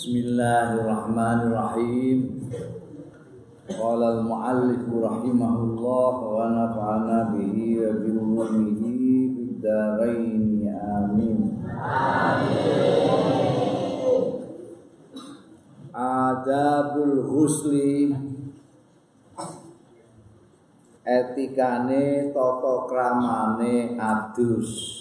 Bismillahirrahmanirrahim. Qala al-mu'allif rahimahullah wa nafa'ana bihi wa bi ummihi bid-dharain. Amin. Adabul ghusli, etikane tata kramane adus.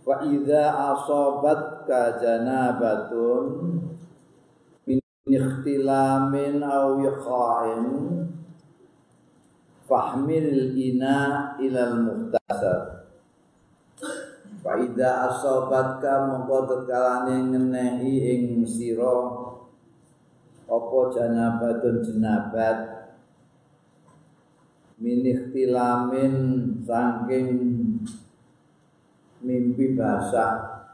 Wa idza asabatka janabatun min ikhtilamin aw yaqa'in fahmil ina ilal muhtasar. Wa idza asabatka mongko tekalane ngenehi ing sira apa janabatun janabat min ikhtilamin saking mimpi basah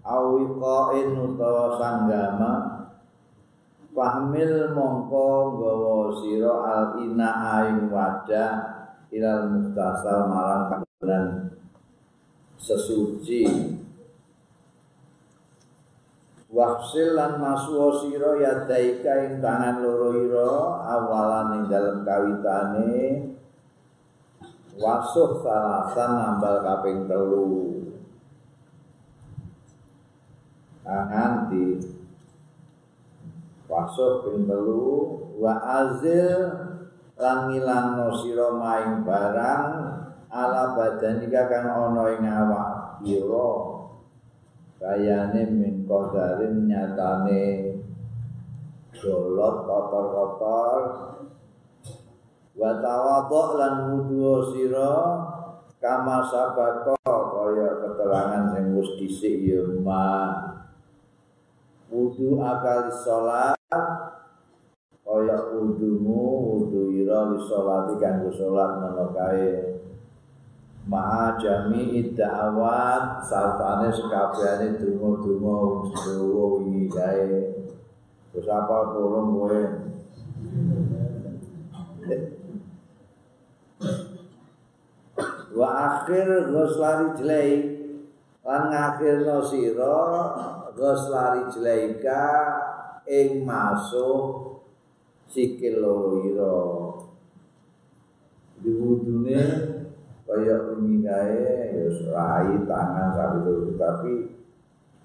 awiqain utawa sanggama fahmil mongko nggawa sira al ina aing wadah ilal muktasal marang panggonan sesuci wahsil lan masuwa sira yadaika ing tangan loro ira awalan ing dalem kawitane wasuh salasan nambal kaping 3 tangan di wasuh ping 3 wa azil langilano sira maing barang ala badanika kang ana ing awak ira kayane mengkodarin nyatane dolot kotor-kotor wa tawadhu lan wudu sira kama sabaka kaya keterangan sing wis dhisik ya ma wudu akal salat kaya wudumu wudu ira salat kanggo salat menakae ma'a jami'i da'awat sartane sekabehane donga-donga Jawa wingi kae wis apa kurang kowe wa akhir ghuslari jlai lan ngakhirna sira ghuslari jlaika ing masuk sikil loro ira diwudune kaya wingi kae ya rai tangan sakitu tapi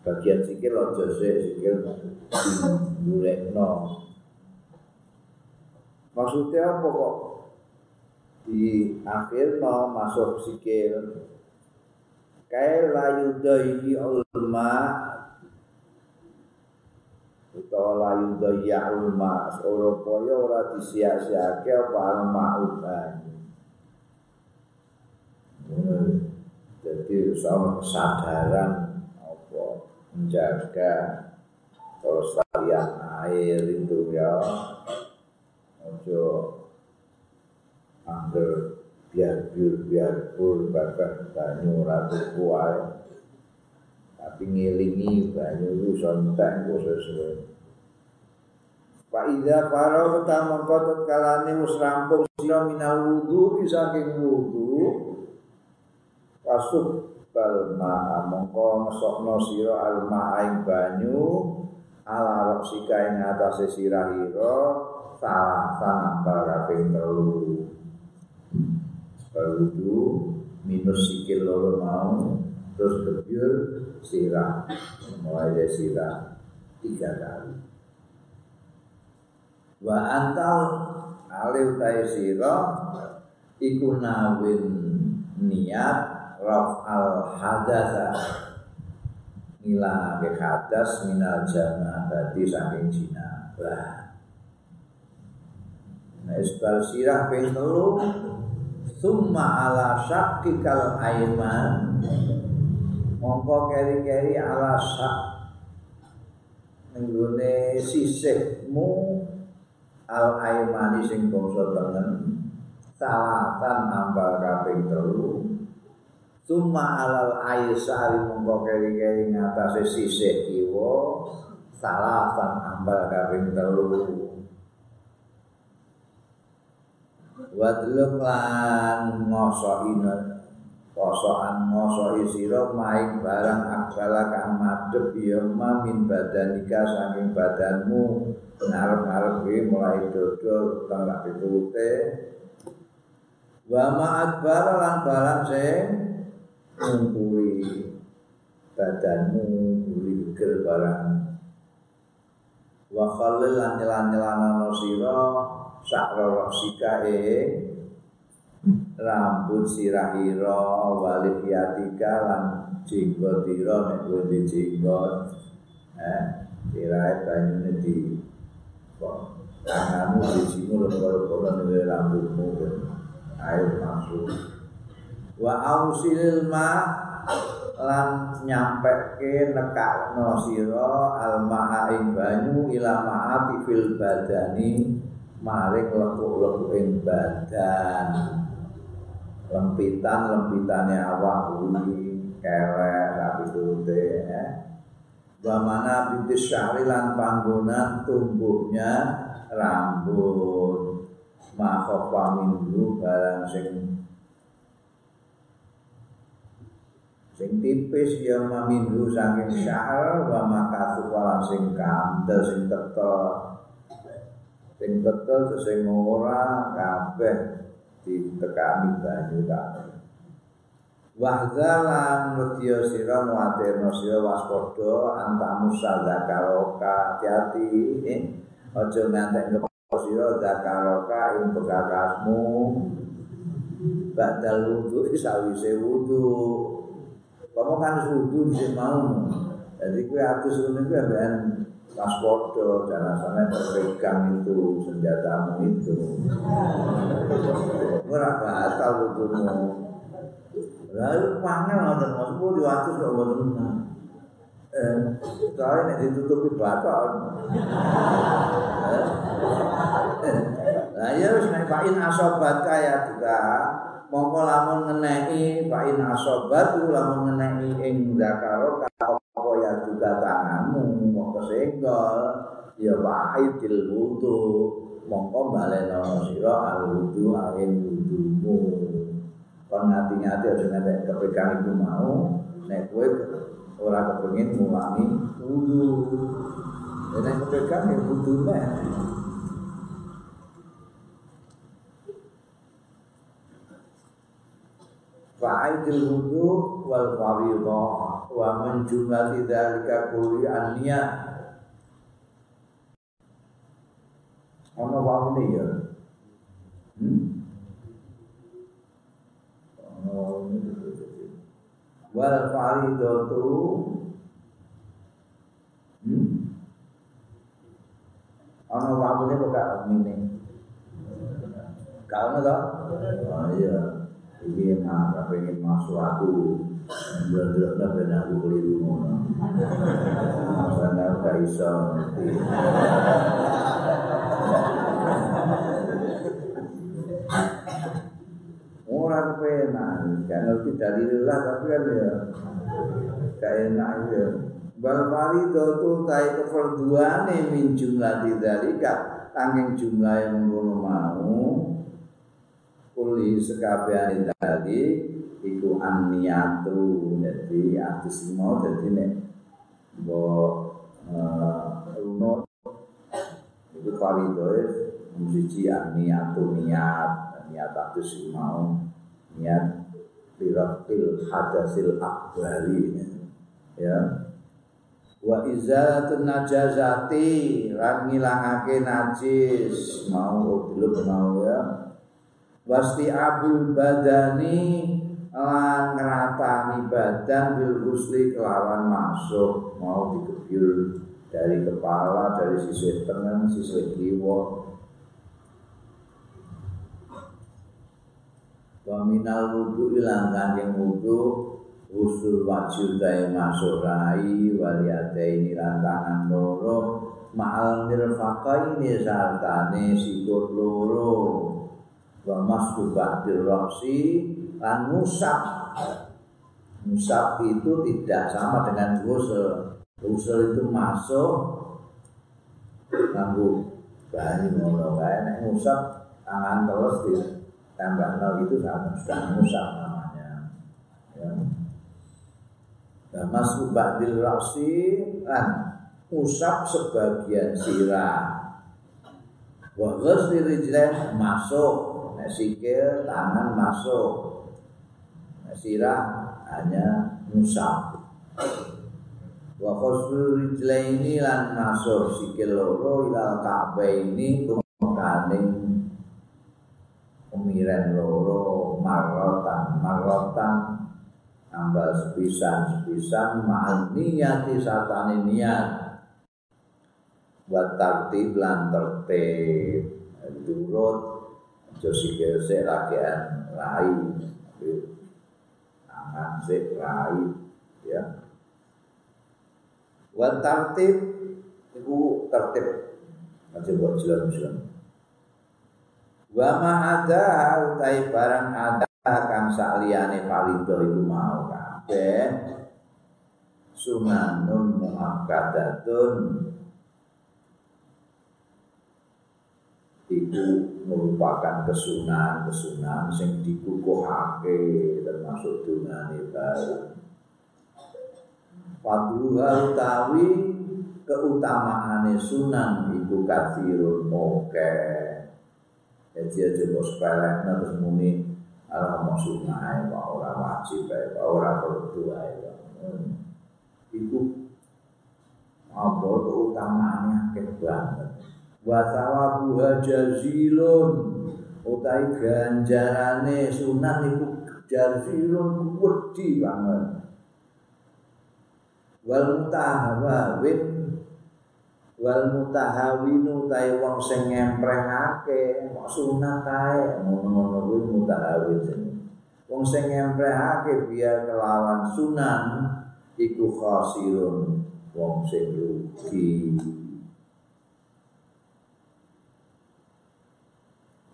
bagian sikil aja sikil ngulekno maksudnya apa kok di akhir no masuk sikil kae layudai ulma utawa layudai ulma ora kaya ora disia-siake apa ma'udan jadi usaha kesadaran apa menjaga kelestarian air itu ya ojo angger biar pur bakar banyu ratu kuai tapi ngilingi banyu lu sontek khususnya Pak Ida Paro utama kotot kalane musrampung sila minawudu isaking wudu pasuk balma mongko ngesokno sira alma aing banyu ala roksika ing atase sirah ira salasan nambah kaping 3 wudu minus sikil loro mau terus gebyur sirah mulai dari sirah 3 kali wa antal alif ta'i sirah iku nawin niat raf'al hadatsa ngilangake hadas minal janah dadi saking jinabah. Isbal sirah ping 3 summa ala syaqqikal aiman mongko keri-keri ala syak nenggone sisihmu al aimani sing bangsa tengen salatan ambal kaping 3 summa ala aisari mongko keri-keri ngatasi sisih kiwa salatan ambal kaping 3 wadluk lan ngoso inat Kosoan ngosoi siro maing barang akala kang madep yoma min badanika saking badanmu ngarep-ngarep mulai dodol tengah ditute wa ma'at barang barang sing ngumpuli badanmu ngumpuli ger barang wa khalil lan siro sakro sikae rambut sirahira walid yatika lan jenggotira nek kowe di jenggot sirahe banyune di tanganmu disimu loro-loro nang rambutmu air masuk wa ausil ma lan nyampekke nekakno sira almaa ing banyu ila maati fil badani maring lekuk-lekuking badan lempitan-lempitane awak kuwi kelek tapi turute wa mana binti syahri lan panggonan tumbuhnya rambut makofa mindu barang sing tipis ya mamindu saking syahr wa makatu walang sing kandel sing tekel sing ora kabeh ditekani banyu kabeh wahdalan mutiya sira muatirna sira waspada antamu sadzakaroka hati-hati aja ngantek ngepo sira zakaroka ing bekasmu badal wudu sawise wudu kamu kan wudu dise mau dadi kuwi atus ngene kuwi ben pasporto dan asalnya terpegang itu senjatamu itu berapa asal butuhmu lalu panggil nonton masmu diwatus nggak butuhmu soalnya ditutupi baton nah ya harus naipain asobat kaya juga mongko lamun ngenei pain asobat lamun ngenei ing zakaro apa ya juga tanganmu kesenggol ya wa'idil wudu mongko balena sira al-wudu alim wudumu kon ngati-ngati aja nek kepekaan iku mau nek kowe ora kepengin ngulangi wudu nek kepekaan ya wudu meh wa'idil wudu wal fawidhah wa man jumlati dzalika kulli anniyah ana waune ya wal faridatu ana waune kok gak mene kaono to iya iki mak pengen masuk aku Belum-belumnya benar aku keliru karena aku gak bisa murah kepenak gak ngerti dari lelah tapi kan ya gak enak ya balpari dotu taik keperduan min jumlah didarikat tanging jumlah yang ngono mau kuli sekabian didari iku anniatu dadi atus mau dadi nek mbok runo iku paridoe mujiji anniatu niat atus mau niat lirafil hadasil akbari ya wa izalatun najazati lan ngilangake najis mau belum mau ya wasti'abul badani lan ngeratani badan bil husli kelawan masuk mau dikebyul dari kepala dari sisi tengah sisi kiwa waminal wudu ilang kanjeng wudu usul wajib daya masuk rai waliadai nilan tangan loro ma'al mirfaqa ini sartane sikut loro wa masbubah dirroksi lan musab itu tidak sama dengan ghusl. Ghusl itu masuk nganggo banyu ngono kae nek musab tangan terus ditambah nol itu sama musab namanya. Nah, masuk ba'dil ra'si, usap sebagian sirah. Wa ghasli rijlain masuk. Sikil tangan masuk. Sirah hanya musab. Wa ghaslu rijlaini lan masuk sikil loro ilal ka'baini tumekaning pemiran loro marrotan tambah sepisan ma'an niyati satane niat. Wa tartib lan tertib durut Josikir saya rakyat raih, tangan saya raih, ya. Buat tertib, ibu tertib, macam buat silam. Wama ada, utai barang ada, kang saliane palido ibu mau kabe. Sunanun muakkadatun. Ibu merupakan kesunan sing dikukuhake termasuk dunane baru. Fadluha utawi keutamaane sunan iku kathirun moke. Jadi aja bos pelek terus muni ala masunae wa ora wajib ae wa ora perlu ae. Iku apa keutamaane akeh banget. Wa thawabuha jazilun utai ganjarane sunat iku jazilun wedi banget. Wal mutahawinu utai wong sing ngemprehake mok sunat kae ngono-ngono kuwi mutahawin. Wong sing ngemprehake biar kelawan sunat iku khasirun wong sing rugi.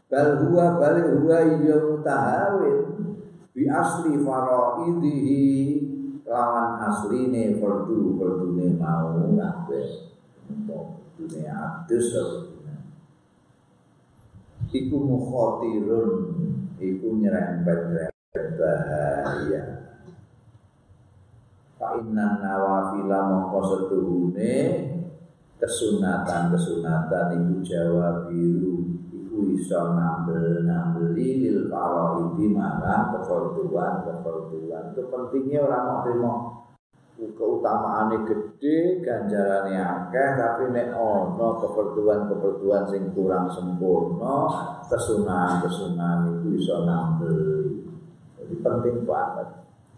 Bal huwa yang mutahawin bi asli faraidihi lawan asline fardu-fardune mau kabeh untuk dunia adus iku mukhatirun iku nyerempet-nyerempet bahaya fa inna nawafila mongko setuhune kesunatan iku jawa biru bisa nambel-nambeli lil faraidi malah keperluan. Itu pentingnya orang mau terima keutamaannya gede, ganjarannya akeh, tapi nek ono keperluan sing kurang sempurna, kesunan itu bisa nambeli. Jadi penting banget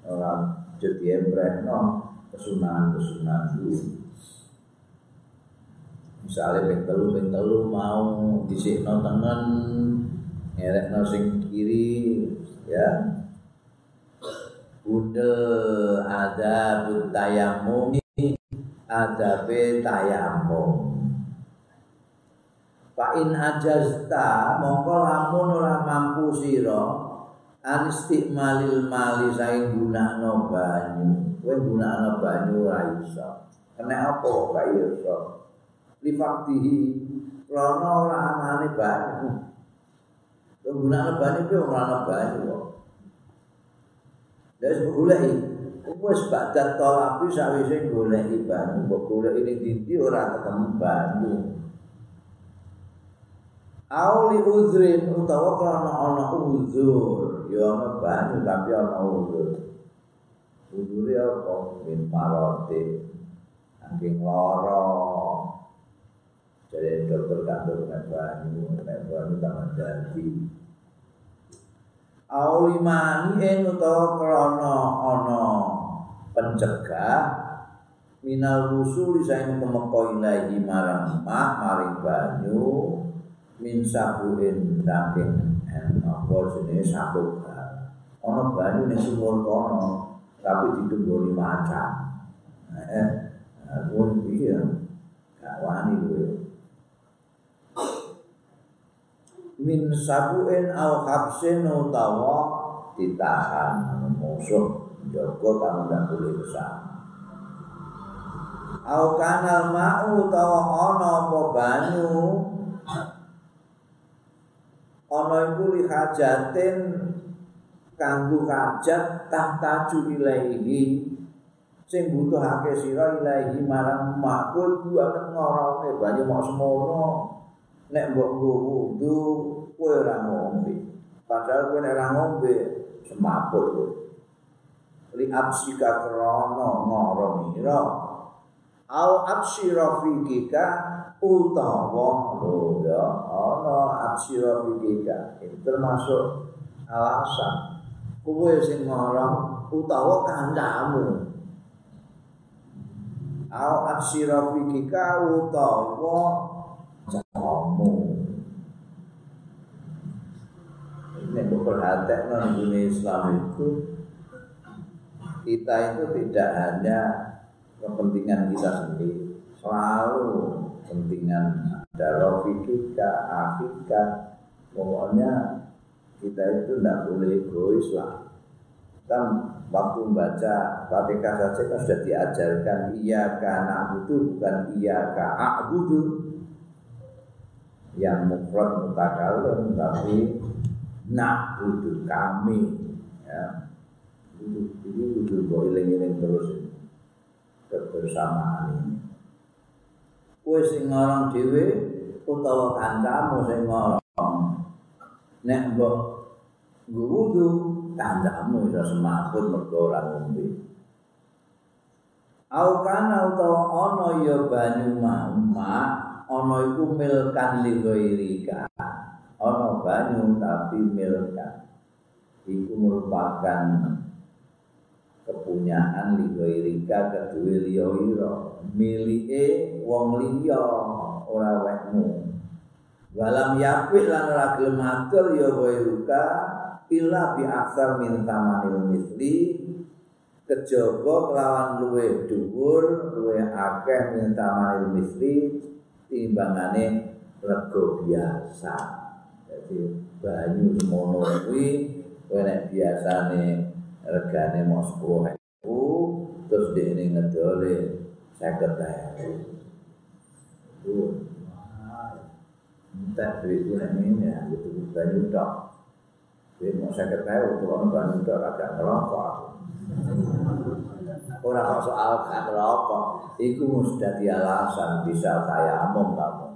orang jadi emprehno kesunan itu. Misalnya ping telu mau disikno tengen ngerekno sing kiri ya budel ada tayamum ada tayamum fa in ajazta mongko lamun ora mampu sira an istimalil mali sae gunakno banyu kowe gunakno banyu ora iso kena apa gak iso lifaktihi krono ora anane banyu gunane banyu piye ora ana banyu kok wis goleki wis badat tolapi sawise goleki banyu mbok goleki ning dindi ora ketemu banyu auli uzrin utawa krono ana uzur ya ana banyu tapi ana uzure apa min marote angin loro. Jadi dokter kantor kena banyu tambah jadi. Aulimani utawa krono ono pencegah minal rusuli saing temeko ilahi marang maring banyu min sabuin saking enopor jenis sabuk. Ono banyu ning sumur kono tapi ditunggoni macan. Wong iki ya gak wani kuwi. Min sabu'in au kapsin utawa ditahan musuh jaga kang ndak boleh kesana au kanal ma'u utawa ana apa banyu ana iku lihajatin kanggo kajat tahta juilaihi sing butuhake sira ilahi marang makul buang ngorone banyu mok semono nek mbok wudu kowe ora ngombe padahal kowe nek ora ngombe semaput kowe li absika krana ngorongira au absira fikika utawa lho ya ana absira fikika termasuk alasan kowe sing ngorong utawa kancamu au absira fikika utawa jamu ini berperhatian dengan dunia Islam itu kita itu tidak hanya kepentingan kita sendiri selalu kepentingan ada rofikika, akika pokoknya kita itu tidak boleh egois lah kita waktu membaca Fatihah saja kan sudah diajarkan iyyaka na'budu bukan iyyaka a'budu yang mufrad mutakalim tapi na'budu kami ya ini udah boiling-iling terus kebersamaan ini kowe sing ngorong dhewe utawa kancamu sing ngorong nek mbok wudu kancamu iso semaput mergo ora ngombe au kana utawa ana ya banyu mamak ono iku milkan ligoirika ono banyu tapi milkan iku merupakan kepunyaan ligoirika kedua liyoiro milike wong liya ora wekmu walam yapik lan ora gelem matur ya wairuka illa bi aksar min tamanil misli kejaba kelawan luwe dhuwur luwe akeh min tamanil misli timbangane rego biasa. Jadi banyu semono kuwi nek biasane regane mung 10.000 terus dene ngedole 50.000. Entek duit nek ngene ya kudu banyu tok. Duit mung 50.000 turun banyu tok agak ngerokok. Orang soal gak rokok iku sudah dialasan bisa kaya amom kamu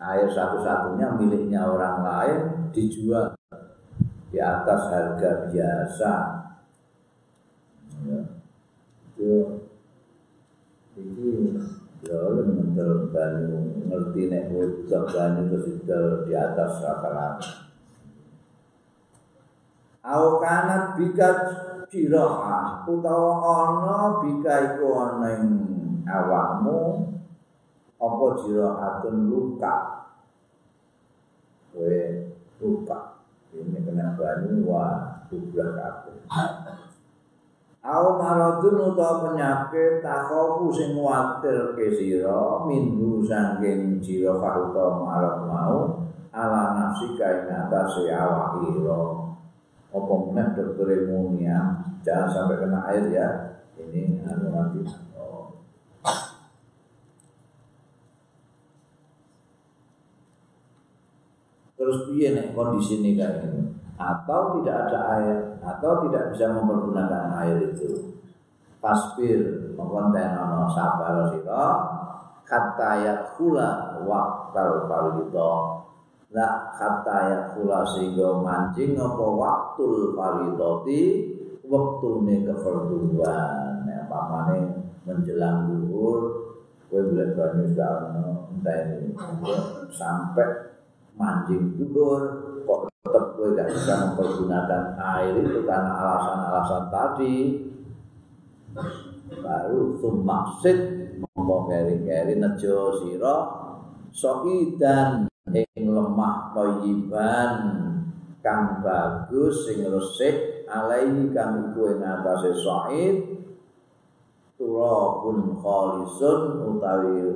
air satu-satunya miliknya orang lain dijual di atas harga biasa ya. Itu jauh mental banyu ngerti nek butuh banyu terus di atas rata-rata au kanat bikat diroha utawa ana bika iku ana ing awakmu apa dirohatun luka kowe luka ini kena banyu wah bubrah kabeh au maradun utawa penyakit takhafu sing kuwatirke sira minhu saking diroha utawa marad mau ala nafsika ing atase awak ira apa meneh dokter imunia jangan sampai kena air ya ini anu mati oh. Terus piye nek kondisi ini kayak gini atau tidak ada air atau tidak bisa mempergunakan air itu pasbir mengkontenono sabar sira hatta yakula waqtal fardhah la khataya kula sehingga mancing apa waktul faridoti waktune kefarduan ya pamane menjelang zuhur kowe golek banyu sakno enteni sampai mancing zuhur kok tetep kowe gak bisa mempergunakan air itu karena alasan-alasan tadi baru sumaksid monggo keri-keri nejo sira sokidan ing lemah toyiban kang bagus sing resik alaihi kang iku ing atase sa'id turabun khalisun utawi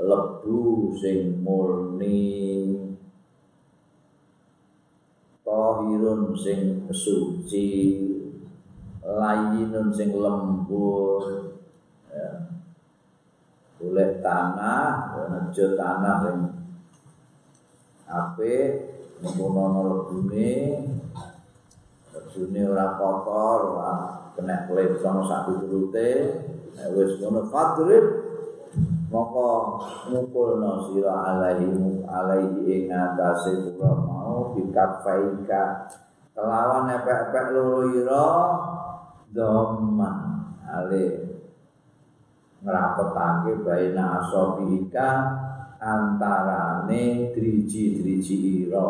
lebu sing murni tahirun sing suci layinun sing lembut oleh tanah menuju tanah sing ape menggunakan lebune Sune ora kotor, ora kena klep sono sak durute. Nek wis ngono fadrib moko mukulna sira alaihi alaihi ing atase pura mau bikap faika. Kelawan epek-epek loro ira dhamma ale ngrapetake bae nasobika antarane driji-driji ira.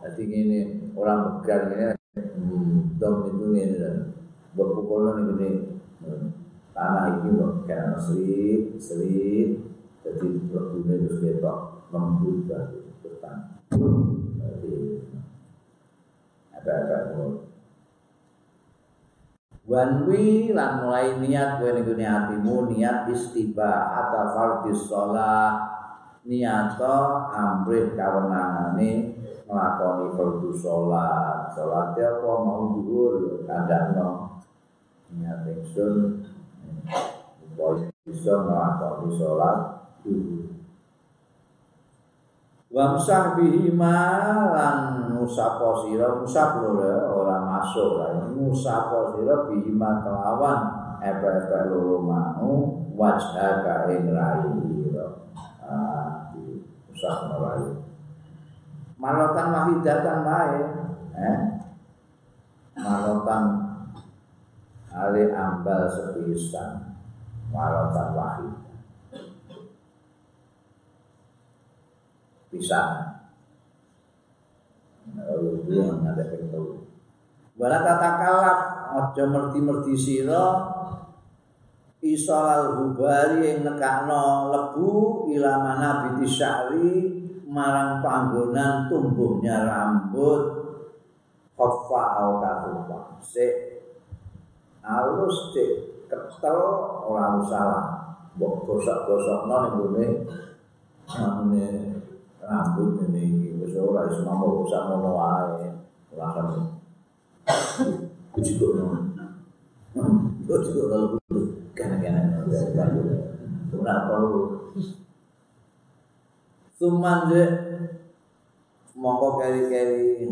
Dadi ngene orang megar ngene dom itu ngene bepukul ning ngene tanah iki megar slit dadi lembune terus ketok lembut bae tekan dadi ada wanwi lan mulai niat kowe ning gone atimu niat istibaa ta fardhis shalah niato amrih kawenangane nglakoni fardhu shalah salate apa mau dhuwur kandhakno niat ingsun supaya iso nglakoni shalah dhuwur wamsah bihima lan musapa sira musap lho ora masuk lan musapa sira bihima kelawan epek-epek loro mau wajah ka ing rayi musap rayi marotan wahidatan bae marotan ale ambal sepisan marotan wahid pisah. Belum ada perlu. Barat tatakalaf aja merti-merti sira isolal hubari ing nekakno lebu ilamana binti syahri marang panggonan tumbuhnya rambut khaffa au katufa. Sik alus sik ketel ora usah mbok gosok-gosokno ning ngene ngene rambut ini wis ora iso mampu sak ngono wae ora kene kudu kudu kana-kana ora perlu suman je monggo keri-keri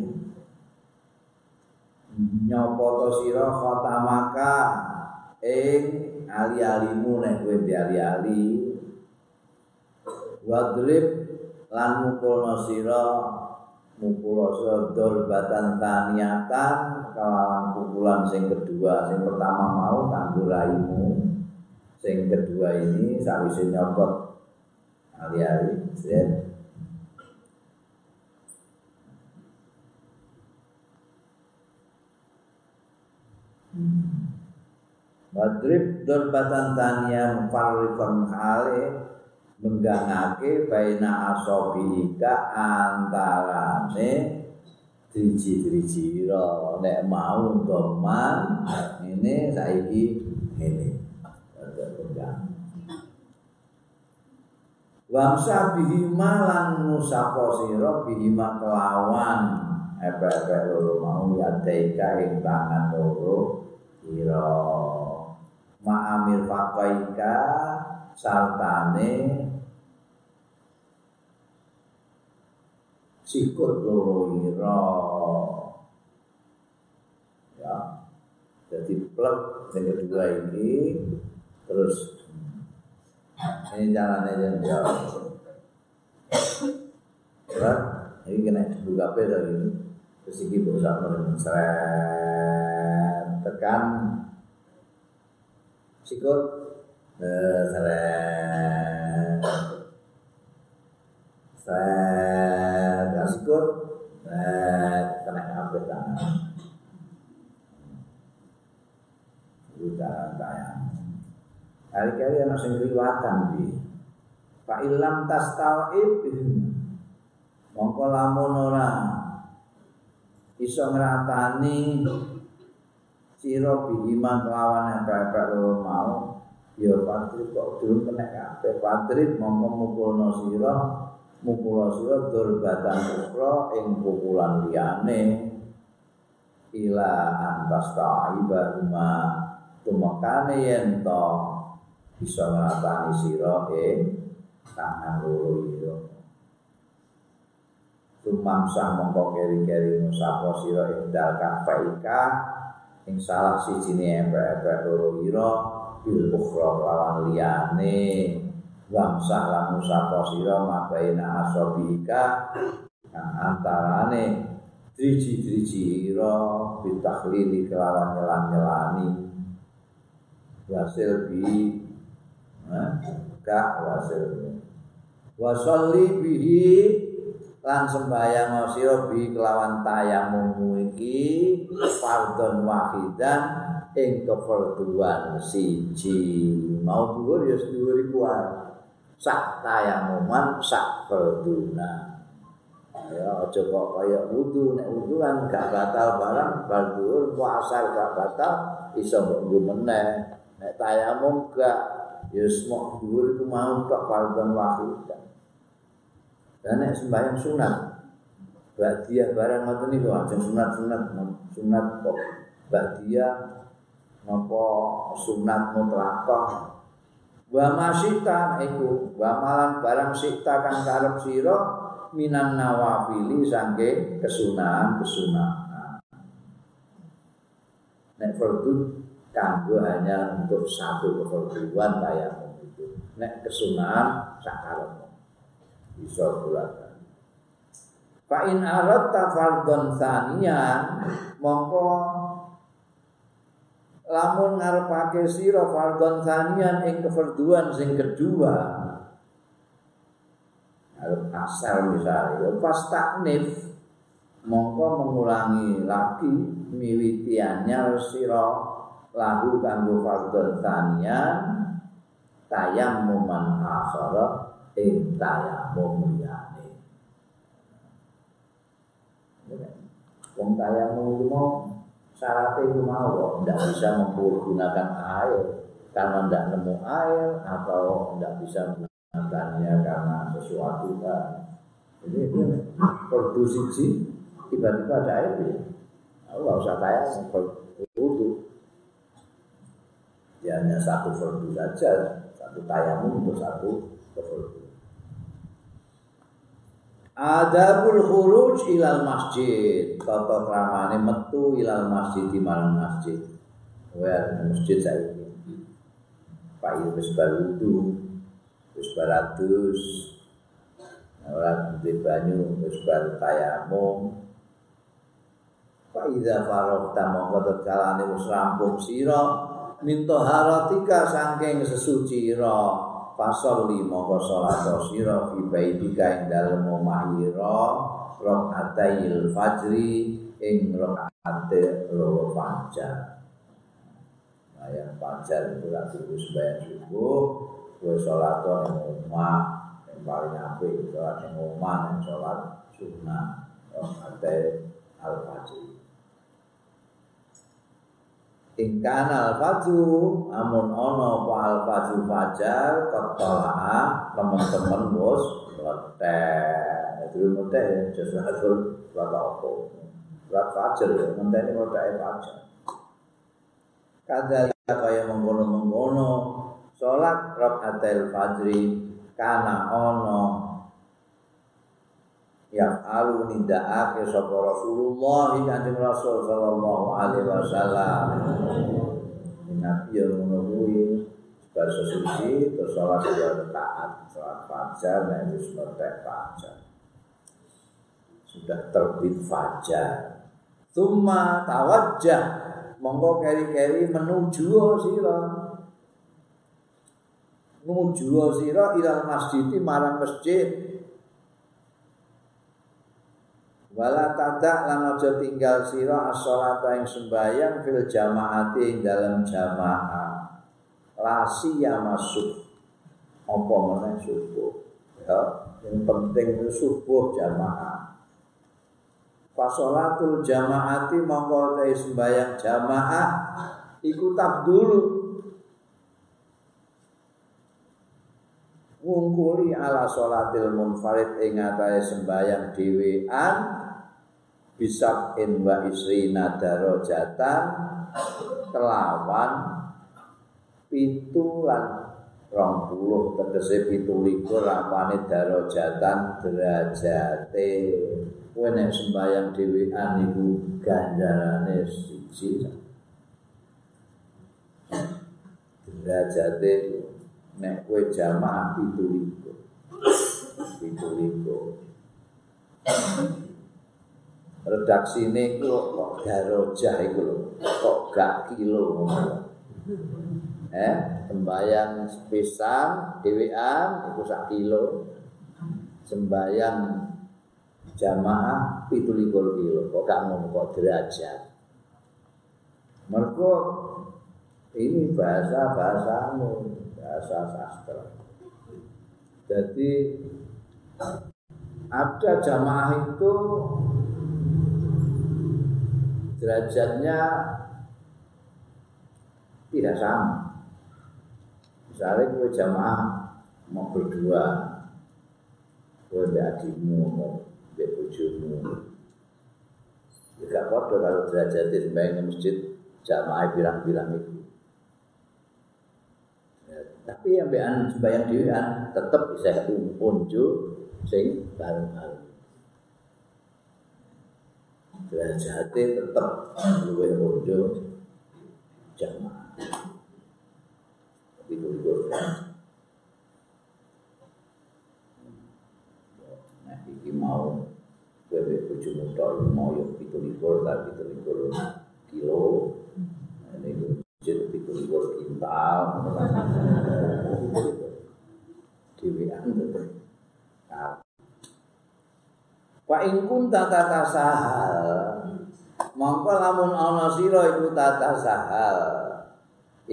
nyopoto sira khatamaka ing ali-alimu nek kowe ali-ali wadrib lan mukulna sira mukula sira dolbatan taniyatan kalawan pukulan sing kedua sing pertama mau kanggo raimu sing kedua ini sawise nyokot ali-ali set wadrib dolbatan taniyah mufarrifan hale menggangake baina asobika antarane driji-driji ira nek mau doman ngene saiki ngene penggang wamsa bihima lan musapa sira bihima kelawan epek-epek loro mau yadaika ing tangan loro ira ma'amir faqaika sartane sikut loro ira ya jadi plek yang kedua ini terus ini jalannya jauh berat ini kena dibuka pe dari terus ini berusaha seret tekan sikut seret seret sikut tenaga ambil tangan udah tayang kali-kali ada yang riwatan di fa'ilam tas tawib mongko lamun ora iso ngratani sira bihima kelawan epek-epek loro mau ya patrip kok durung kena kabeh patrip mongko mukulna sira mukulasira dorbatan ukra ing pukulan liyane ila antas ta'iba uma tumekane yen to bisa ngratani sira ing tangan loro ira Tumamsah mongko keri-keri sapa sira indal kafaika ing salah sijine ember-ember loro ira bil ukhra lawan liyane wamsah lamun sapa sira mabaina asabika kang antarane driji-driji ira bitakhlili kelawan nyelan-nyelani wasil bi gak wasil wasalli bihi lan sembahyang sira bi kelawan tayamum iki fardhon wahidan ing keperduan siji mau dhuwur ya dhuwur iku sak tayamuman sak farduna ya aja kok kaya wudu nek wudu kan gak batal barang bal dhuwur puasa gak batal iso mbok meneh nek tayamum gak ya semok dhuwur iku mau tok fardhon wahidan. Dan nek sembahyang sunat, badiah barang ngoten niku ajeng sunat kok badiah napa sunat mutlaqah. Wa masita iku amalan barang sikta kang karep sira minan nawafili sangge kesunahan. Nek fardu kanggo hanya untuk satu keperluan tayamum itu. Nek kesunahan sak karep bisa pulangkan. Fa in aratta fardhon tsaniyan mongko lamun ngarepake sira fardhon tsaniyan ing keperduan sing kedua arep asal misale ya pastaknif mongko mengulangi lagi miwiti anyar sira lahu kanggo fardhon tsaniyan tayammuman akhara ing tayamum liyane. Wong tayamum mau syaratnya itu mau kok tidak bisa menggunakan air karena tidak nemu air atau tidak bisa menggunakannya karena sesuatu kan. Jadi produksi tiba-tiba ada air ya. Aku nggak usah tayamum berwudu. Ya hanya satu produksi saja, satu tayamum untuk satu produksi. Adabul khuruj ilal masjid. Tata kramane metu ilal masjid di marang masjid. Wah, masjid saiki. Pak iki wis bar wudu, wis bar adus. Ora duwe banyu, wis bar tayamum. Pak idza faraqta mongko tekalane wis rampung sira min taharatika saking sesuci ira. Fasolli mongko salat sira fi baitika ing dalem omah ira rakaatil fajri ing rakaat loro fajar. Bayang fajar itu lagi wis bayang subuh, wis salat nang omah, sing paling apik salat nang omah nang salat sunnah rakaatil al-fajri. Ingkan al-fajru amun ono wa al-fajru fajar kepala teman-teman bos letek itu letek ya jasa hasil rata opo rat fajar ya menteni letek fajar kadal kaya menggono-menggono salat rakaatil fajri kana ono yang alu nindakake sapa Rasulullah Kanjeng Rasul sallallahu alaihi wasallam. Nabi yo ngono kuwi bar sesuci terus salat dua rakaat, salat fajar lan wis metek fajar. Sudah terbit fajar. Tsumma tawajjah monggo keri-keri menuju sira ila masjid marang masjid. Wala tadak lan aja tinggal sira as-sholata ing sembahyang fil jamaati ing dalam jamaah. Lasi ya masuk. Apa meneh subuh. Ya, yang penting subuh jamaah. Fasolatul jamaati mongko te sembahyang jamaah iku tabdul ngungkuli ala sholatil munfarid ing atase sembahyang dhewean bisab in wa isrina darajatan kelawan pitu lan 20 tegese 27 rapane darajatan derajate. Kowe nek sembayang dhewean iku ganjarane siji. Derajate nek kowe jamaah 27. Redaksi ini kok darajah itu lho, kok gak kilo. Sembayang sepisang, dewean, itu sak kilo. Sembayang jamaah, 17 kilo, kok gak ngomong kok derajat. Mergo ini bahasa-bahasamu, bahasa sastra. Jadi ada jamaah itu derajatnya tidak sama. Misalnya gue jamaah mau berdua, gue ada adikmu, ada bujumu, gak bodoh kalau derajatnya sebaiknya masjid jamaah bilang-bilang itu ya. Tapi yang sembahyang dewean tetap bisa unjuk sing bareng-bareng. Derajate tetep luwih rojo jamaah. Tapi kudu nek iki mau kowe kudu mutol mau yo 17 kilo. Nek iki jek 17 kintal. Dewean tetep. Wa in kunta tatasahal, mongko lamun ana sira iku tatasahal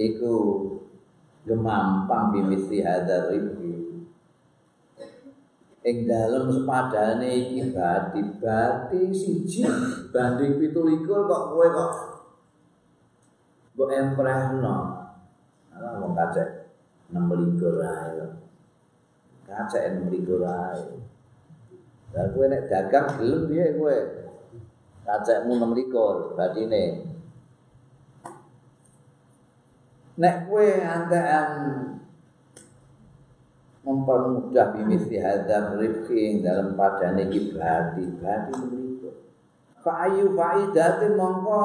iku gemampang bimisi hadar ibu ing dalem sepadane iki bati-bati 1/17 kok kowe kok mbok emprehno ala wong kacek 26 ae kacek 26 ae. Dan gue nek dagang gelem piye kowe? Kacekmu 26 badine. Nek kowe antekan mempermudah bimisi hadza rifqi dalam padane iki berarti mriku. Fa ayu faidate mongko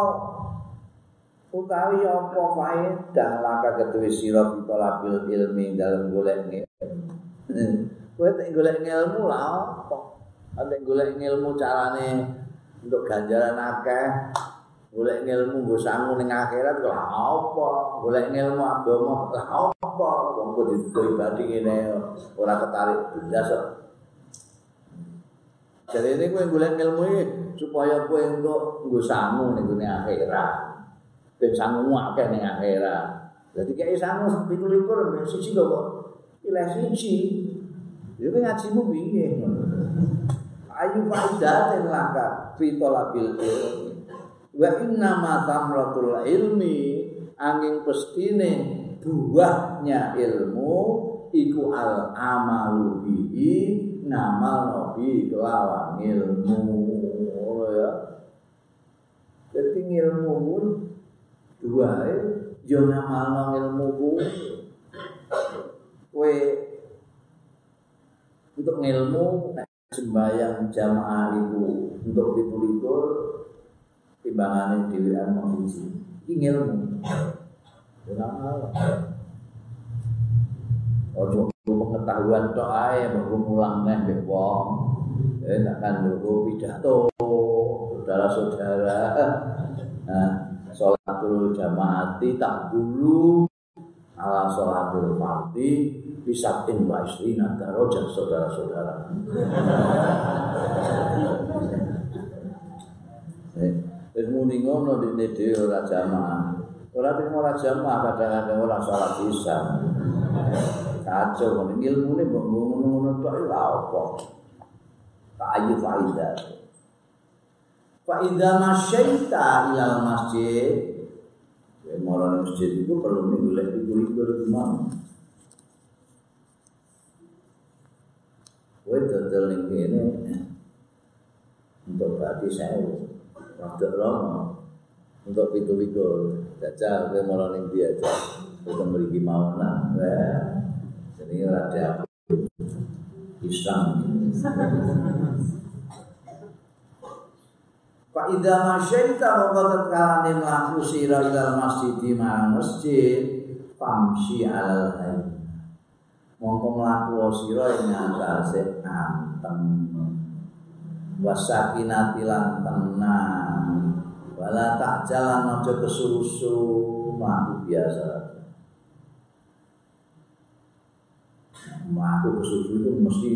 utawi apa faedah laka ketuwi sira pitolabil ilmi dalam golek ilmu. Kowe nek golek ilmu lha apa? Nek golek ilmu carane untuk ganjaran akeh, golek ilmu nggo sangu ning akhirat lha apa? Golek ilmu agama lha apa? Wong kudu dibadi ngene ora ketarik blas. Jadi ini kowe golek ilmu iki supaya kowe entuk nggo sangu ning dunia akhirat. Ben sangumu akeh ning akhirat. Dadi kaya sangu 17 siji lho kok. Pilih siji. Yo ngajimu piye? Ayu faidatin laka fitolabil ilmi wa innama tamratul ilmi, angin pestine buahnya ilmu iku al amalu bihi, nama nabi kelawan ilmu ya. Jadi ilmu pun dua yo nama ilmu pun kowe untuk ilmu. Sembayang jamaah ibu untuk ditulikur timbangannya dewean mengisi ingilmu dengan Allah ojo pengetahuan doa yang berkumulangkan bebong takkan dulu pidato saudara-saudara sholatul jamaati tak dulu ala sholatul fardi bisatin wa isrina darajat saudara-saudara. Muni ngono dene dhewe ora jamaah. Ora terima ora jamaah kadang-kadang ora salat isya. Kacau ilmune mbok ngono-ngono tok lha apa? Ta'ayyuf faida. Faida masyaita ilal masjid. Ya marang masjid iku perlu golek iku mau. Woi dodol ning kene untuk berarti sewu rodok rono untuk 27 jajal kowe moro ning ndi aja kowe mriki mau nang ini rada Islam. Pak Ida Masyaita mengatakan karena melaku sirah ilal masjid di marang masjid pamsi al-hayy mongko melaku sirah yang ngatasi anteng wasakinatilan tenang wala tak jalan aja kesusu melaku biasa. Melaku kesusu itu mesti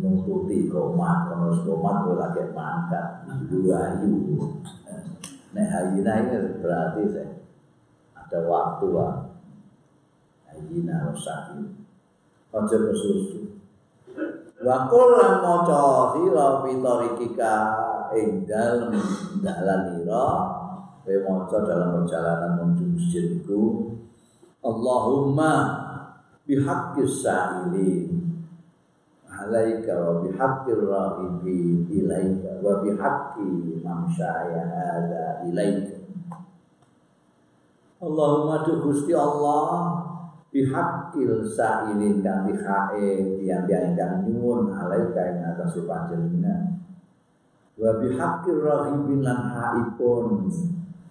nututi komat, kalau komat boleh kayak mangkat, dua ayu. Nek hajina ini berarti saya ada waktu lah. Hajina rusak ini. Ojo kesusu. Wakulan moco siro fitorikika enggal dalam iro. We moco dalam perjalanan menuju masjidku. Allahumma bihaqqis sa'ilin alaika wa bihaqqir raghibin ilaika wa bihaqqi mamsyaya hadza ilaika. Allahumma tu Gusti Allah bihaqqil sa'ilin kang bihae tiyang-tiyang kang nyuwun alaika ing atase panjenengan wa bihaqqir raghibin lan haipun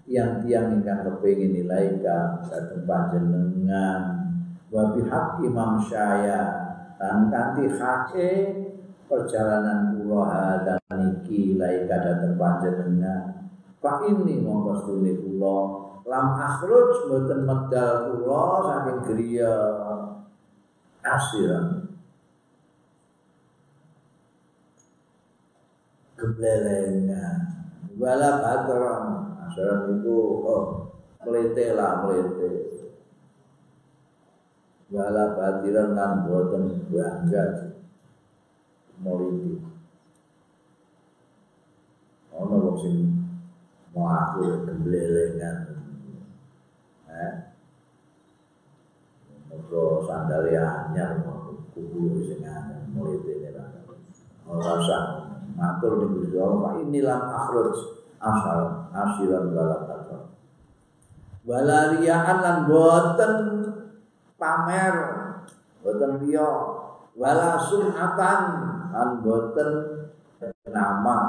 tiyang-tiyang ingkang kepengin ilaika dhateng panjenengan wa bihaqi mamsyaya lan kanthi hake perjalanan kula hadza niki laika dhateng panjenengan fa inni mongkostune kula lam akhruj mboten medal kula saking griya asiran keblelengan wala badron asiran itu melete lah melete wala batiran lan boten bangga mulih ana wong sing matur gemblelengan mergo sandale anyar kudu sing ana mulih dene ora usah matur ning Gusti Allah inilah akhraj asal asiran wala batar wala riaan lan boten pamer boten riya wala sunatan lan boten nama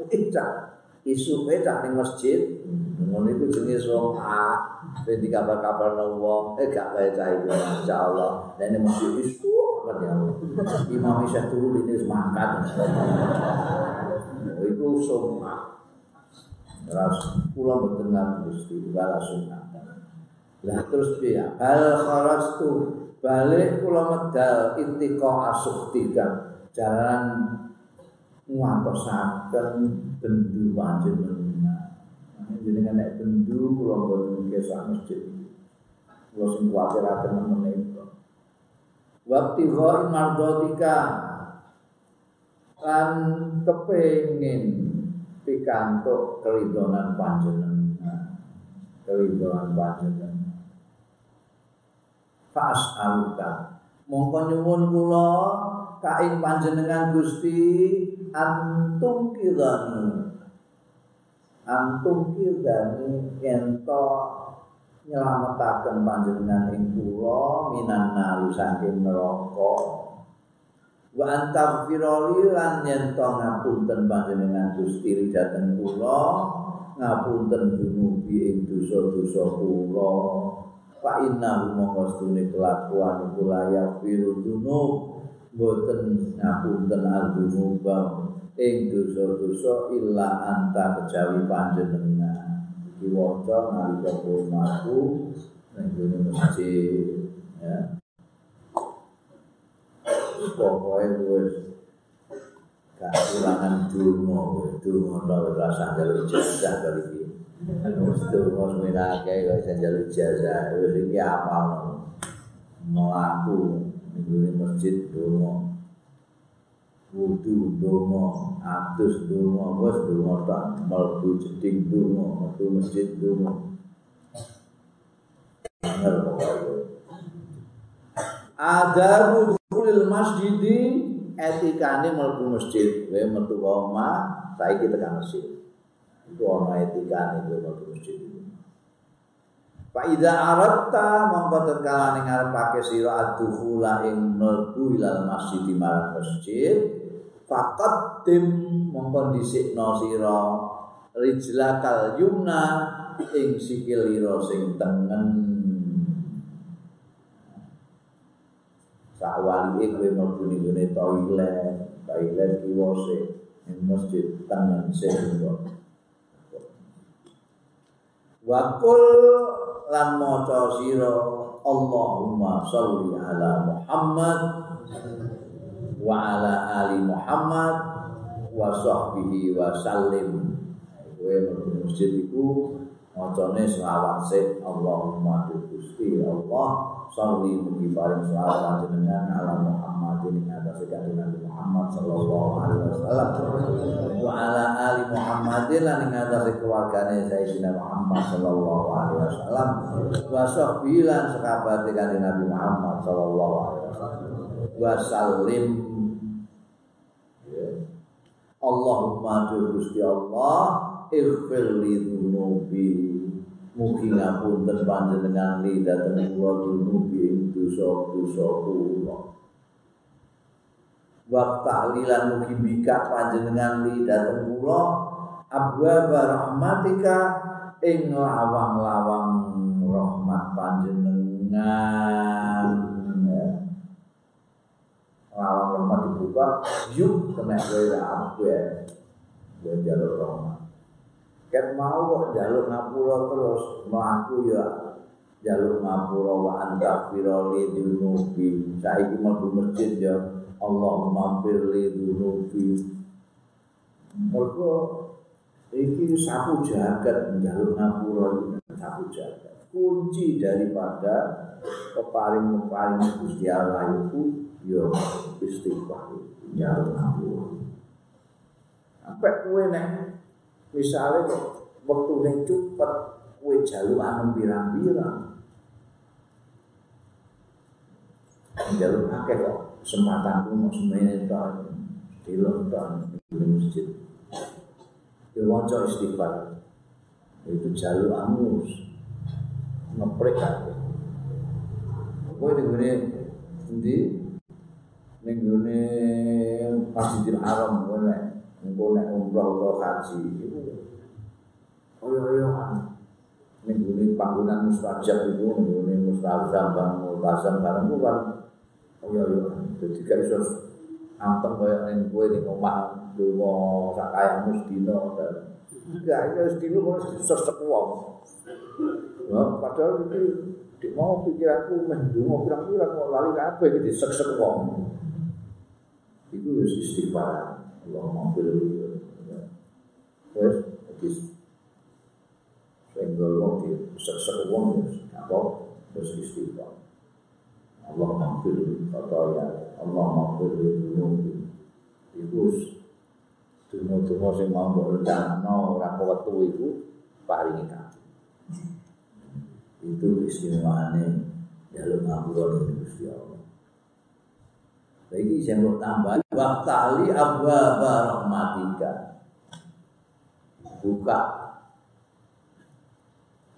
ucap isu cah ning masjid ngono iku jenenge wong ben dikabar-kabarno wong gak kaya cah iki insyaallah dene masjid isu kan ya imam isa turu ini wis mangkat iku sunah ras kula boten lan Gusti wala sunatan. Lah terus dia al-kharastu balik kula medal intiqa asuktikan jalan nguantosaken bendu panjenengan. Jenengan nek bendu kula mboten kesah masjid. Kula sing kuwatiraken menika. Waktu ghor mardotika lan kepengin pikantuk keridonan panjenengan. Keridonan panjenengan Fa'as aluka mongko nyuwun kula kaing panjenengan Gusti antung kirani ento nyelametaken panjenengan ing kula minan nari saking neraka wa antaghfiroli lan ento ngapunten panjenengan Gusti dhateng kula ngapunten dunubi ing dosa-dosa kula fa inna mongkostune kelakuan iku layak firudunub boten ngapunten aldunuba ing dosa-dosa illa anta kejawi panjenengan iki waca nalika kumaku ning gone masjid ya pokoke wis gak kurangan dungo ora rasa njaluk jasa kali iki Ustaz mau menake kaya jalur jasa wis iki apal mlaku ning masjid donga wudu donga atus donga wis donga tak mlebu jeding donga metu masjid donga adab dukhul masjid etikane mlebu masjid kowe metu wae omah saiki tekan masjid itu orang etika nih, gue mau terus jadi. Fa idza aratta mongko tekan ing arepake sira adhula ing mlebu ilal masjid marang masjid faqat tim mongko dhisikno sira rijlakal yumna ing sikil lira sing tengen sakwalike kowe mlebu ning ngene toilet kiwase ing masjid tengen sing wakul lan maca sira Allahumma sholli ala Muhammad wa ala ali Muhammad wa sahbihi wa sallim. Kowe mlebu masjid iku macane selawat sik Allahumma Gusti Allah sholli mugi paring selawat panjenengan ala Muhammad ing atase Nabi Muhammad sallallahu alaihi wasallam wa ala ali Muhammad lan ing atase keluargane Sayyidina Muhammad sallallahu alaihi wasallam wa sahbihi lan sahabate kanjeng Nabi Muhammad sallallahu alaihi wasallam wa sallim. Allahumma Gusti Allah ighfir li dhunubi mugi ngapunten panjenengan li dhateng kula dhunubi ing dosa-dosa kula waqta lilan mugi bikak panjenengan li dhateng kula abwa rahmatika ing lawang-lawang rahmat panjenengan lawang rahmat dibuka yuk kena kowe abwa jalur rahmat. Ket mau kok jaluk ngapura terus melaku ya jaluk ngapura wa anta firoli dunubi saiki mlebu masjid ya Allahumma firli dunubi mergo iki sapu jagat jaluk ngapura sapu jagat kunci daripada keparing-keparing Gusti Allah itu ya istighfar jaluk ngapura sampai kowe nek misalnya waktu yang cepat kue jalur anu pirang-pirang jalur akeh kok kesempatan rumah semuanya di lockdown di masjid di wajah istighfar itu jalur anu ngeprek kue ini Masjidil Haram kue engko nek umroh utawa haji iku koyo-koyoan ning gone panggonan mustajab iku nggone mustajab bang multazam bareng ku kan koyo-koyoan dadi kaya anteng koyo ning kowe ning omah donga sak kayakmu sedina ta enggak ya sedina kok susah sekuwa padahal iki dik mau pikiranku meh donga pirang-pirang kok lali kabeh iki disek-sek wong iku wis istighfar Allahumma firli terus iki sehingga waktu sesek wong apa terus istighfar Allahumma firli khataya Allahumma firli dhunubi iku duno-duno sing mau mbok rendahno ora kuwatu iku paringi kabeh itu istimewaane jaluk ngapura Gusti Allah. Lagi saya mau tambah waktali abwaba rahmatika buka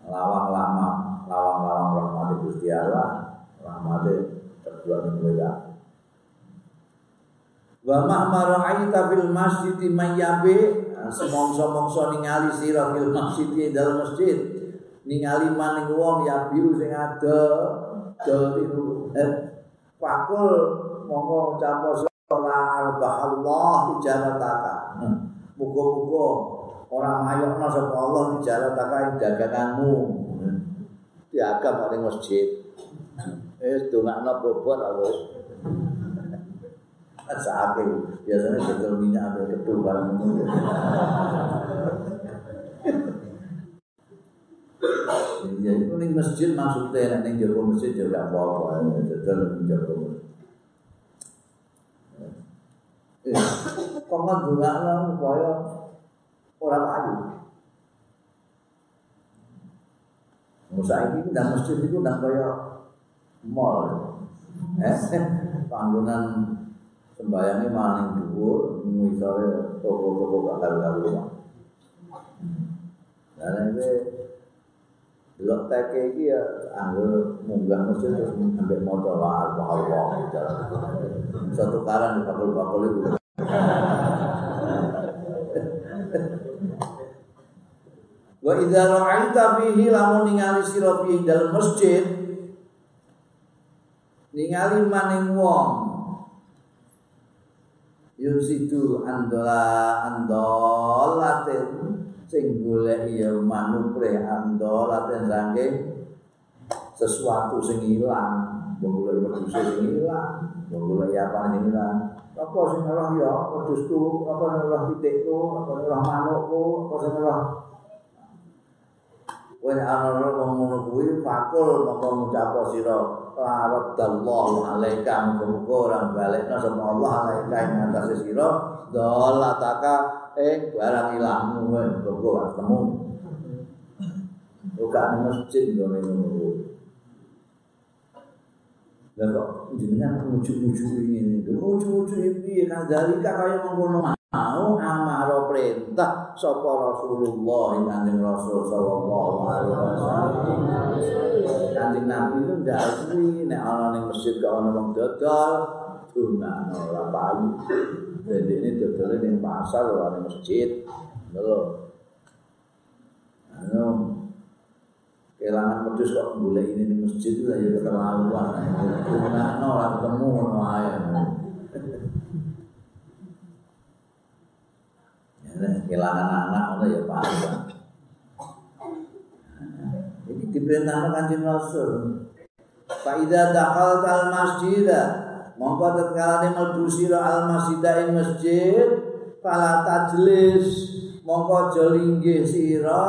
lawang-lawang rahmat Gusti Allah rahmate terjuang mereka wa mahmaraita fil masjid mayyabe semongso-mongso ningali sira fil masjid dalam masjid ningali maning wong ya biru sing pakul monggo ucapo sholat Allah tijarataka. Muga-muga orang mayokna sapa Allah tijarataka ing daganganmu. Diagam ning masjid. Wis donakno bobot wis. Saate biasane betul minyak ambek ketul barang ngono. Ya iku ning masjid maksudnya ning jero masjid yo gak apa-apa. Dadi jero kongkong juga supaya orang ayu. Musa ini dan masjid itu udah kayak mall, panggonan sembayangnya maling dulu, misalnya toko-toko bakal galuan. Dan ini Belok teke iki ya anggo munggah masjid terus ambek maca la ilaha illallah. Satu karan bakul-bakul iku. Wa idza ra'aita fihi lamun ningali sira fi dalem masjid ningali maning wong yusidu andolatin sing golek ya manungre andolatin saking sesuatu sing ilang golek wedhus sing ilang golek apa sing ilang apa sing ora ya wedhusku apa ora pitikku apa ora manukku apa sing ora wen ana ora ngono kuwi fakul moko ngucap sira Allahu alaika mugoran balekna sama Allah alaika ing atase sira dolataka ing barang ilmu mugo ketemu buka ning masjid ngene ngono. Lha kok jenengan muju-muju ngene lho muju-muju iki kan dalika kaya mengkono mau amaro perintah sapa Rasulullah kanjeng Rasul sallallahu alaihi wasallam kanjeng Nabi itu dawuh nek ana ning masjid kok ana wong dodol dongakno ora payu dene dodole ning pasar ora ning masjid lho ana kelangan pedus kok golek ini ning masjid lha ya keterlaluan dongakno ora ketemu ngono ae. Kehilangan anak itu ya paham. Ini diperintahkan Kanjeng Rasul. Fa idza dakhalta al masjidah, mongko tetkala mlebu sira al masjidah ing masjid, fala tajlis, mongko aja linggih sira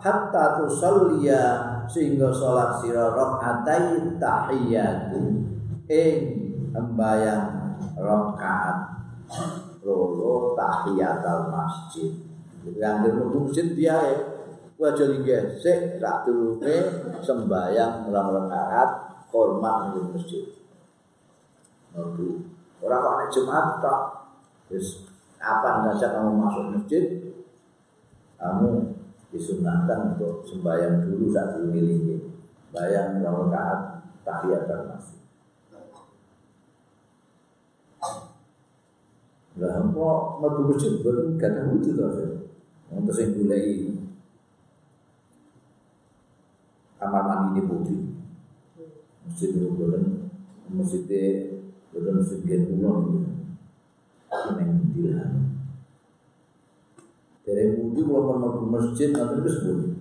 hatta tusalliya sehingga salat sira rakaatain tahiyyat. Embayang rakaat lolo tahiyat al-masjid yang dirunung masjid dia ya wajah linggesek tak turunnya sembahyang melang-lengkaat hormat di masjid orang kalau Jumat tak terus apa saja kamu masuk masjid kamu disunahkan untuk sembahyang dulu tak turunnya sembahyang melang-lengkaat tahiyat al-masjid. Lah kok mlebu masjid boten gadah wudu to. Wonten sing goleki kamar mandi putri. Masjid boten masjid genulon. Ning dilan. Dereng wudu kula mlebu masjid ngoten wis boleh.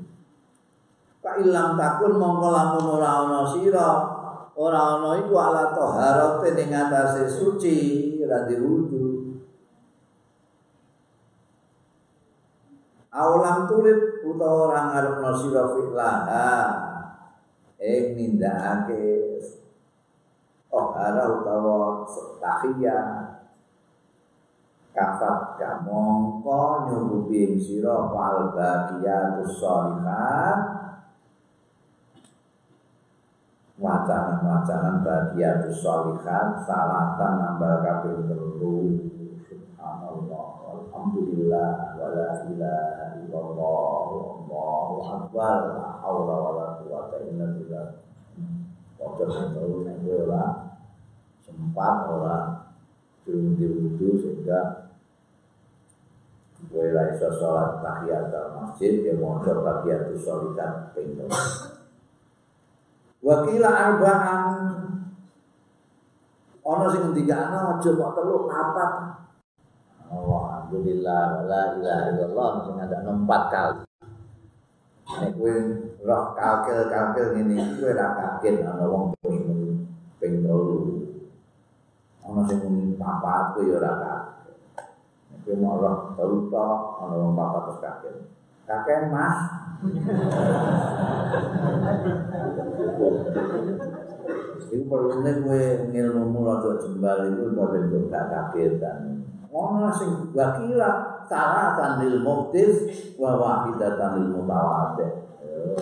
Pak ilang takun mongko lamun ora ana sira, ora ana iku ala taharate ning atase suci ora diwudu. Aulang turib utawa orang ngarepno sira fi'laha nindakake tahara utawa tahiyah kafat mongko nyugupi sira fal baqiyatus shalihat wacanan baqiyatus shalihat salatan nambah kaping 3. Subhanallah, alhamdulillah, wala ilaha illallah, Allahu akbar, la haula wala quwata illa billah. Waktu tahu nek ora sempat ora diwudu sehingga wala isa salat tahiyat masjid ya maca tahiyatus shalihat ping 2. Wa qila arba'an ana sing ngendikane aja kok telu papat. Alhamdulillah, la ilaha illallah mesti ngadakno 4 kali. Nek kowe roh kalkil-kalkil ngene iki ora kaget ana wong ping 3. Ana sing muni 4 kowe ya ora kaget. Nek kowe mau roh teluto ana wong 4 terus kaget. Kaget Mas. Iku perlune kowe ngilmu rada jembal iku ben gak kagetan. Ono sing wakila salatan lil muqtis wa wahidatan lil mutawaddi.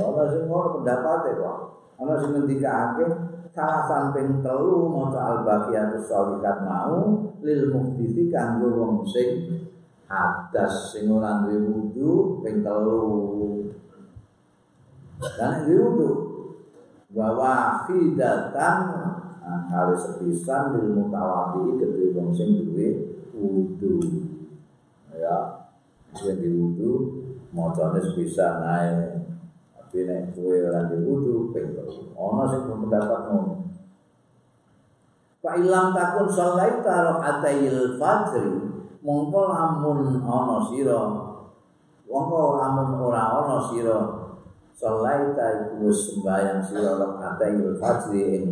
Ono sing ngono pendapate kok. Ono sing ngendikake salatan ping 3 maca al-baqiyatus shalihat mau lil muqtisi kanggo wong sing hadas sing ora duwe wudu ping 3. Dan diudu bahwa fidatan kali sepisan di mutawati kedui wong sing duwe wudu. Ya, sing diwudu macane sepisan ae. Tapi nek kowe ora diwudu ping ono sing pendapat ngono. Fa ilam takun salaita raqatil fajri mongko lamun ana sira mongko lamun ora ana sira salaita iku sembahyang sira raqatil fajri ing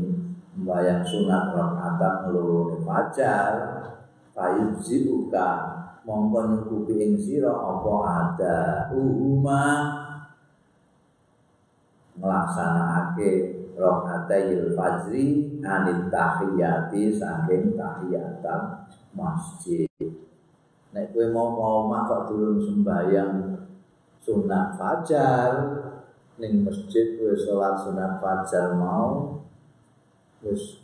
sembahyang sunat rakaat loro fajar ayu zibuka mongko nyukupi ing sira apa ada uhuma nglaksanakake rakaatayil fajri anit tahiyati saking tahiyatan masjid. Nek kowe mau makok durung sembahyang sunat fajar ning masjid kowe salat sunat fajar mau wis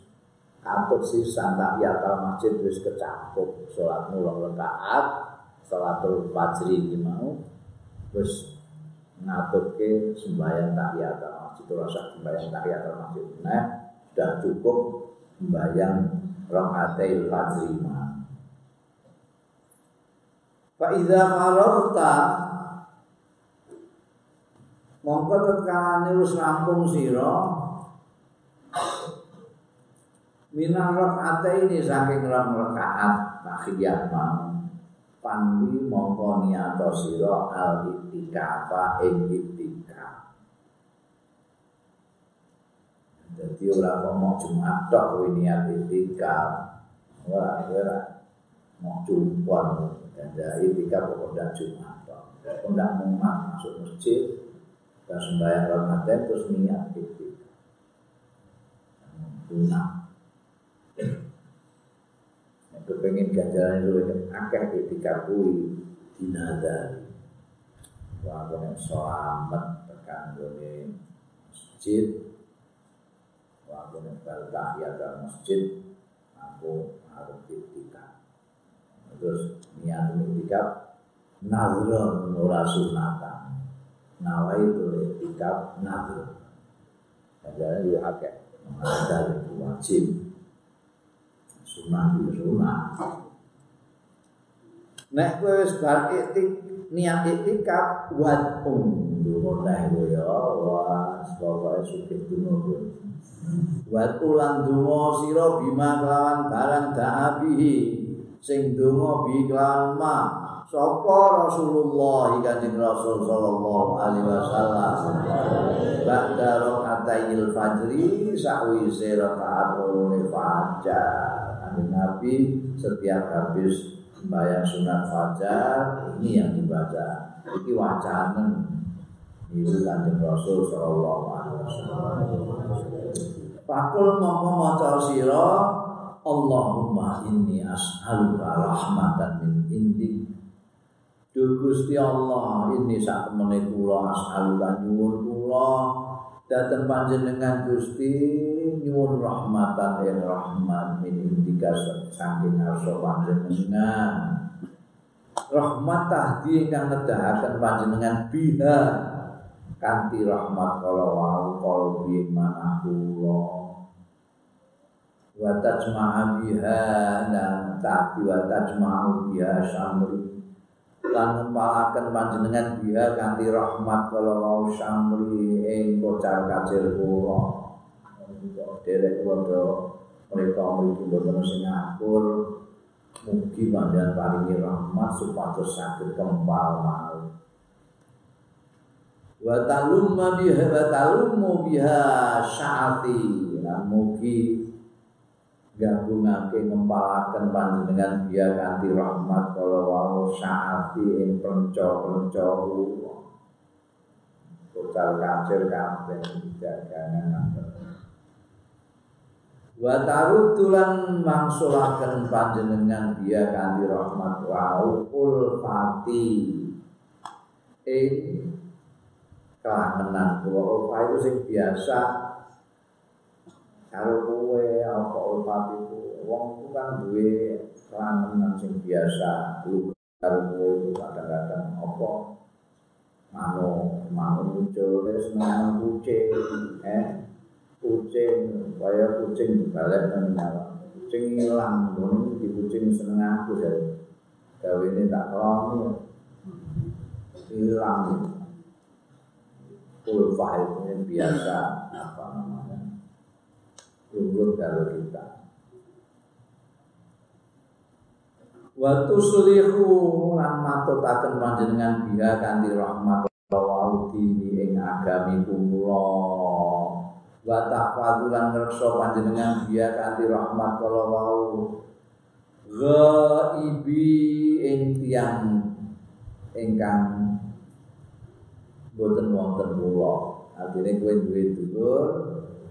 atut sisan tahiyatan masjid wis kecakup salatmu loro rakaat salatul fajri iki mau wis ngatutke sembahyang tahiyatan itu rasa sembahyang tahiyatul masjid. Nah, sudah cukup sembahyang rakaatil fajri. Fa idza faragta mongko tetkane wis rampung sira minah rakaatain saking rakaat tahiyat mau panwi mongko niato sira al-iktikafa ing iktikaf. Jadi orang ngomong Jumat tok kowe niat itikaf. Wah, ora mau jumpan ganja itikaf kok ndak Jumat tok. Kok ndak mumah masuk masjid, terus sembahyang Ramadan terus niat itikaf. Nah. Nek kepengin ganjaran luwih akeh itikaf kuwi dinadari. Wah, kok selamat tekan gone masjid. Aku nembal tahiyatan masjid, aku harus itikaf. Terus niat itikaf, nazron ora sunatan. Nawa itu itikaf nazron. Jadi dia akeh mengadar wajib, sunah sunah. Nek kowe wis bar niat itikaf buat mulai ya Allah, semoga sugih dunya. Wa tulan donga sira bima kelawan barang daabihi sing donga bi kelawan ma sapa Rasulullah kanjeng Rasul sallallahu alaihi wasallam ba'da raqatil fajri sawise rakaat loro fajar. Nabi setiap habis sembahyang sunat fajar ini yang dibaca iki wacanen iku kanjeng Rasul sallallahu alaihi wasallam. Pakul ngomong maca sira Allahumma inni as'aluka rahmatan min indik. Duh Gusti Allah, ini sak temene kula as'aluka nyuwun kula dhateng panjenengan Gusti nyuwun rahmatan ing rahmat min indika saking arsa panjenengan. Rahmat tahdi ingkang nedahaken panjenengan biha kanthi rahmat kala wau kalbi manahullah wa tajma'a biha lan ta'ti wa tajma'u biha samri lan ngempalaken panjenengan biha kanthi rahmat kala wau samri ing kocar kacir kula derek wondo mereka mriki boten sing ngakur mugi panjenengan paringi rahmat supados saged kempal mawon wa talumma biha wa talumu biha sya'ati lan mugi gabungake ngempalaken panjenengan biya kanthi rahmat kala wau sya'ati ing penca-penca kula kocar kacir kabeh jagangan wa tarutulan mangsulaken panjenengan biya kanthi rahmat wau ulfati ing kahanan kula ulfa itu sing biasa karo kowe apa ulfa itu wong itu kan duwe kahanan sing biasa karo kowe kadang-kadang apa mau muncul terus nama kucing, kucing, kayak kucing balik menyala, kucing hilang, di kucing seneng aku jadi, kau ini tak kelam, hilang, pulvah itu biasa apa namanya, lulut kalau kita. Wa tuslihu lan matutaken panjenengan biha kanthi rahmat wa udhi ing agami kula. Wa tahfadhu lan ngrekso panjenengan biha kanthi rahmat kala wau ghaibi ing tiyang ingkang boten wonten kula. Artine kowe duwe dulur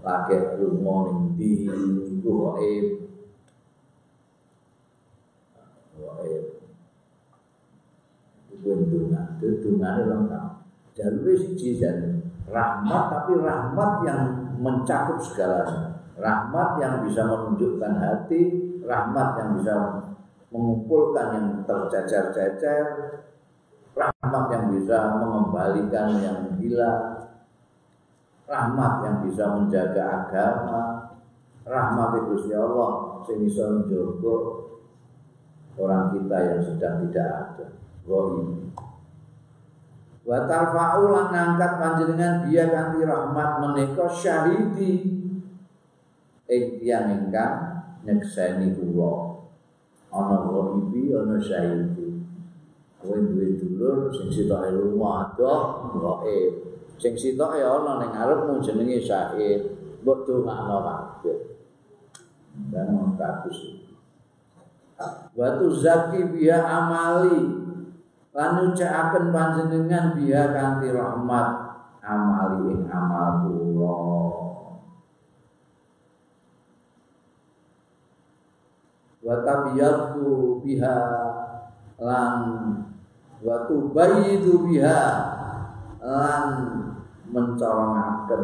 lagi lunga ning ndi iku gaib. Bendungan, bendungan lengkap. Jalur siji dan rahmat, tapi rahmat yang mencakup segalanya. Rahmat yang bisa menunjukkan hati, rahmat yang bisa mengumpulkan yang tercecer-cecer, rahmat yang bisa mengembalikan yang hilang, rahmat yang bisa menjaga agama, rahmat Gusti Allah sing iso njogo orang kita yang sedang tidak ada. Rohim. Wa tarfa'u lan ngangkat panjenengan biya kanthi rahmat menika syahidi ing tiyang ingkang nyekseni kula. Ana rohibi ana syahidi. Kowe duwe dulur sing sitoke lumah adoh gaib. Sing sitoke ana ning ngarepmu jenenge syahid. Mbok dongakno kabeh. Dan mengkatus. Wa tuzaki biya amali lan ucaaken panjenengan biha kanthi rahmat amali ing amal kula. Wa tabyatu biha lan wa tubayyidu biha lan mencorongaken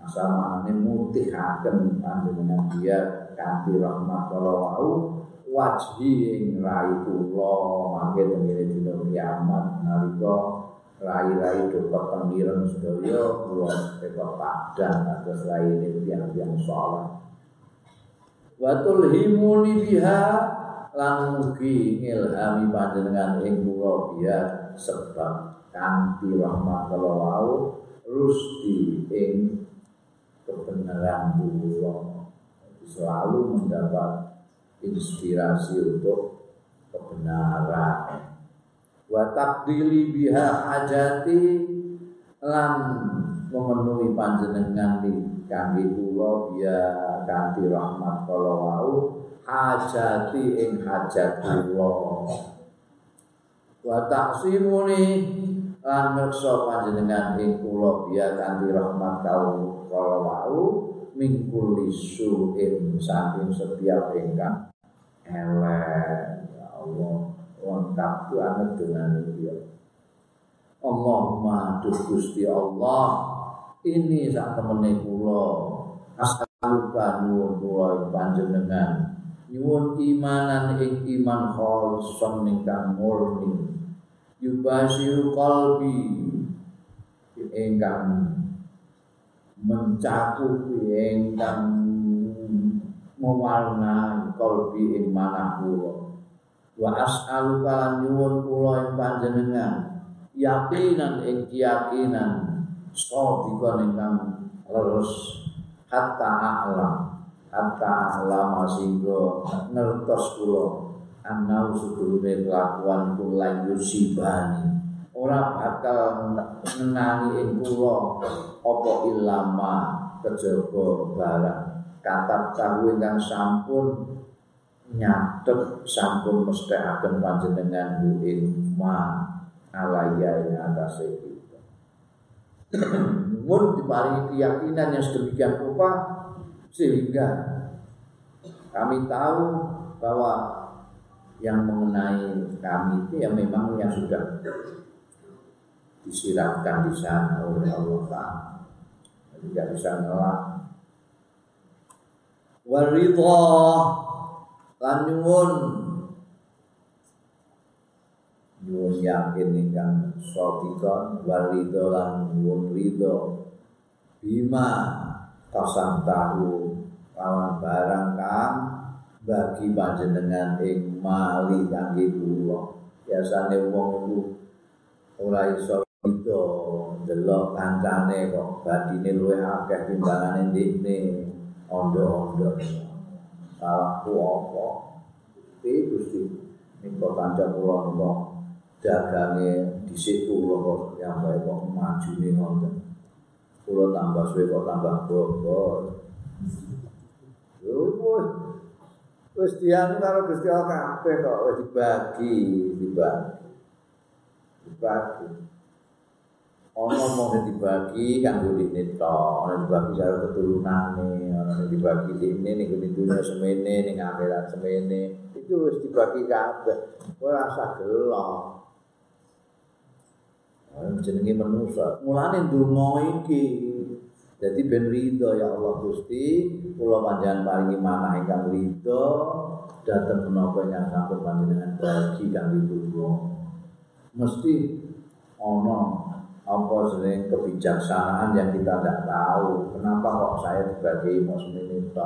asamane mutihaken panjenengan biha kanthi rahmat kala wajhi ing rai kula mangke temene dina kiamat nalika rai-rai dhewe pengiran sedaya kula teka padhang atas raine tiyang-tiyang saleh. Wa tulhimuni biha lan mugi ngilhami panjenengan ing kula biya sebab kanthi rahmat kala wau rusti ing kebenaran kula selalu mendapat inspirasi untuk kebenaran. Wa taqdili biha hajati lan memenuhi panjenengan ing kangge kula biya kanthi rahmat kala wau hajati ing hajat kula. Wa taqsimuni lan ngrekso panjenengan ing kula biya kanthi rahmat kala wau mingkul isuin saking setiap ingkang elek. Ya Allah, lengkap banget dengan dia. Allahumma duh Gusti Allah, ini sak temene kula asalkan nuwun kula panjenengan nyuwun imanan ing iman kholson ingkang murni yubashiru qalbi ingkang mencakupi ingkang mewarnai kalbi ing manah kula. Wa as'aluka nyuwun kula ing panjenengan yakinan ing keyakinan shadiqan ingkang leres hatta a'lam singgo ngertos kula ana sedulure kelakuan kula yusibani ora bakal nenangi ing kula apa ilama kejaba barang katab kawin kang sampun nyatet sampun mestekaken panjenengan ing ma alaya ing atase kita. Mun diparingi keyakinan yang sedemikian rupa sehingga kami tahu bahwa yang mengenai kami itu yang memang yang sudah disiramkan di sana oleh Allah Ta'ala. Jadi tidak bisa ngelak. Waridha lan nyuwun nyuwun yakin ingkang sadikon walido lan nyuwun ridho bima tasang tahu lawan barang kang bagi panjenengan ing mali kangge kula. Biasane wong iku ora iso ridho delok kancane kok badine luwih akeh timbangane ndekne ondo-ondo. Salahku apa? Iki Gusti nika kanca kula nika dagange dhisik kula kok nyampe kok majune ngoten. Kula tambah suwe kok tambah bobor. Lho wis dianu karo Gusti Allah kabeh kok wis dibagi. Ono mung dibagi kanggo dene tok, ono dibagi karo keturunane, ono dibagi dene ning dunya semene, ning akhirat semene. Itu wis dibagi kabeh. Ora usah gelo. Ono jenenge manusa. Mulane ndonga iki. Jadi ben ridho ya Allah Gusti, kula panjenengan paringi manah ingkang ridho dhateng menapa ingkang sampun panjenengan bagi kangge kula. Mesti ana apa jenenge kebijaksanaan yang kita tidak tahu. Kenapa kok saya dibagi muslim itu?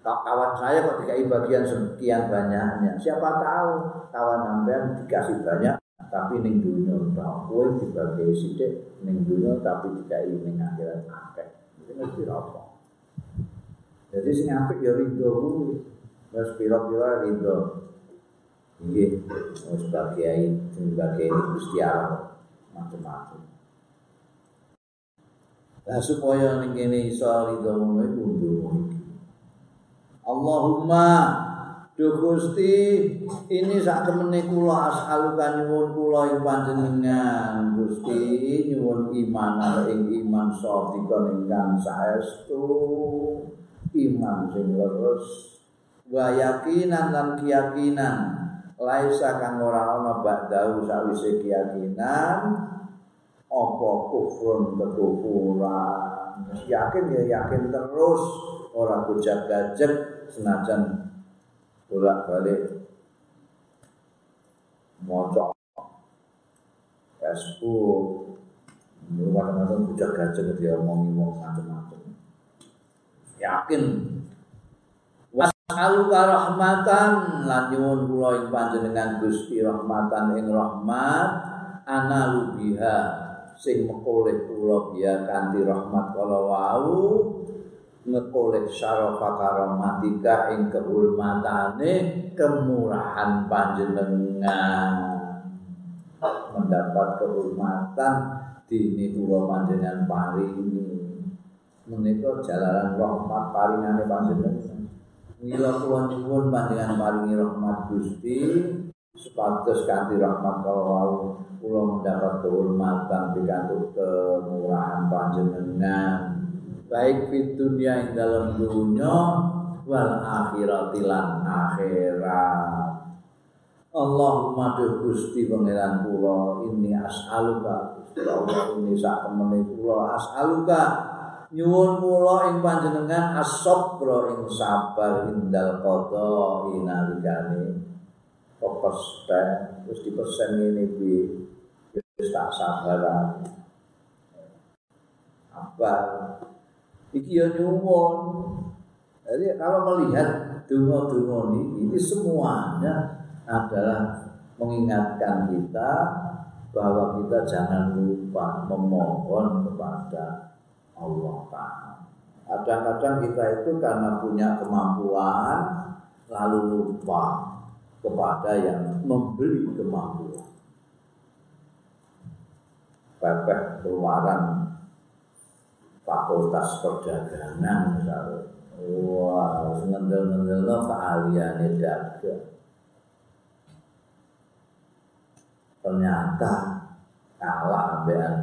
Kawan saya kok dikasih bagian sekian banyaknya. Siapa tahu kawan sampean dikasih banyak tapi ning dunya ora kowe dibagi sithik ning dunya tapi dikasih ning akhirat akeh. Nek ora apa. Jadi sing apik ya ridho kuwi. Wes pira-pira ridho. Nggih, wes bagian dibagi Gusti Allah. Macam-macam. Nah supaya ning kene iso ridho ngono iku ndonga iki. Allahumma duh Gusti ini sak temene kula as'aluka nyuwun kula ing panjenengan Gusti nyuwun iman ing iman sadika ingkang saestu iman sing leres wa yakinan lan keyakinan laisa kang ora ana bakdau sawise keyakinan apa kufrun kekufuran. Yakin ya yakin terus ora gojak-gajek senajan bolak-balik mocok Facebook kadang-kadang gojak-gajek dia ngomong macam-macam. Yakin Aluka rahmatan lan nyuwun kula ing panjenengan Gusti rahmatan ing rahmat ana lubiha sing mekoleh kula biya kanthi rahmat kala wau ngekoleh syarafa karomatika ing kehormatane kemurahan panjenengan mendapat kehormatan dene kula panjenengan paringi menika jalaran rahmat paringane panjenengan. Mila kula nyuwun panjenengan paringi rahmat Gusti supados kanthi rahmat kawula kula mendapat kehormatan pikantuk kemurahan panjenengan baik di dunia ing dalem dunya wal akhirati lan akhirat. Allahumma duh Gusti pangeran kula inni as'aluka Allah ini sakmene kula as'aluka nyuwun kula ing panjenengan as-sabra ing sabar indal qada inalikane pepesen terus dipesen ngene iki wis tak sabaran apa iki yo nyuwun. Jadi kalau melihat donga-donga ini semuanya adalah mengingatkan kita bahwa kita jangan lupa memohon kepada Allah Ta'ala. Kadang-kadang kita itu karena punya kemampuan lalu lupa kepada yang memberi kemampuan. Pepeh keluaran Fakultas Perdagangan misalnya. Wah, harus ngendel-ngendel keahliannya dagang. Ternyata kalah ambekan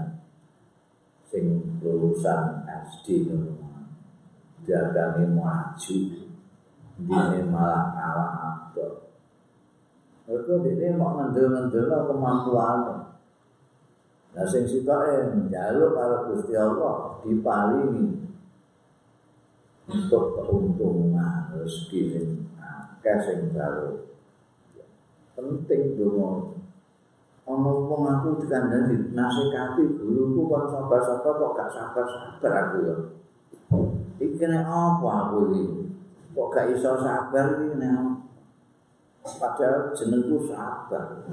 sing lulusan SD dagange maju dene malah kalah abot. Mergo dene mok ngendel-ngendel kemampuane. Lah sing sitoke njaluk karo Gusti Allah diparingi untuk keuntungan rezeki sing akeh sing karo. penting donga. Ana wong aku dikandani nasekati guruku kon sabar-sabar kok gak sabar-sabar aku ya. Iki nek apa aku iki? Kok gak iso sabar iki nek padahal jenengku sabar.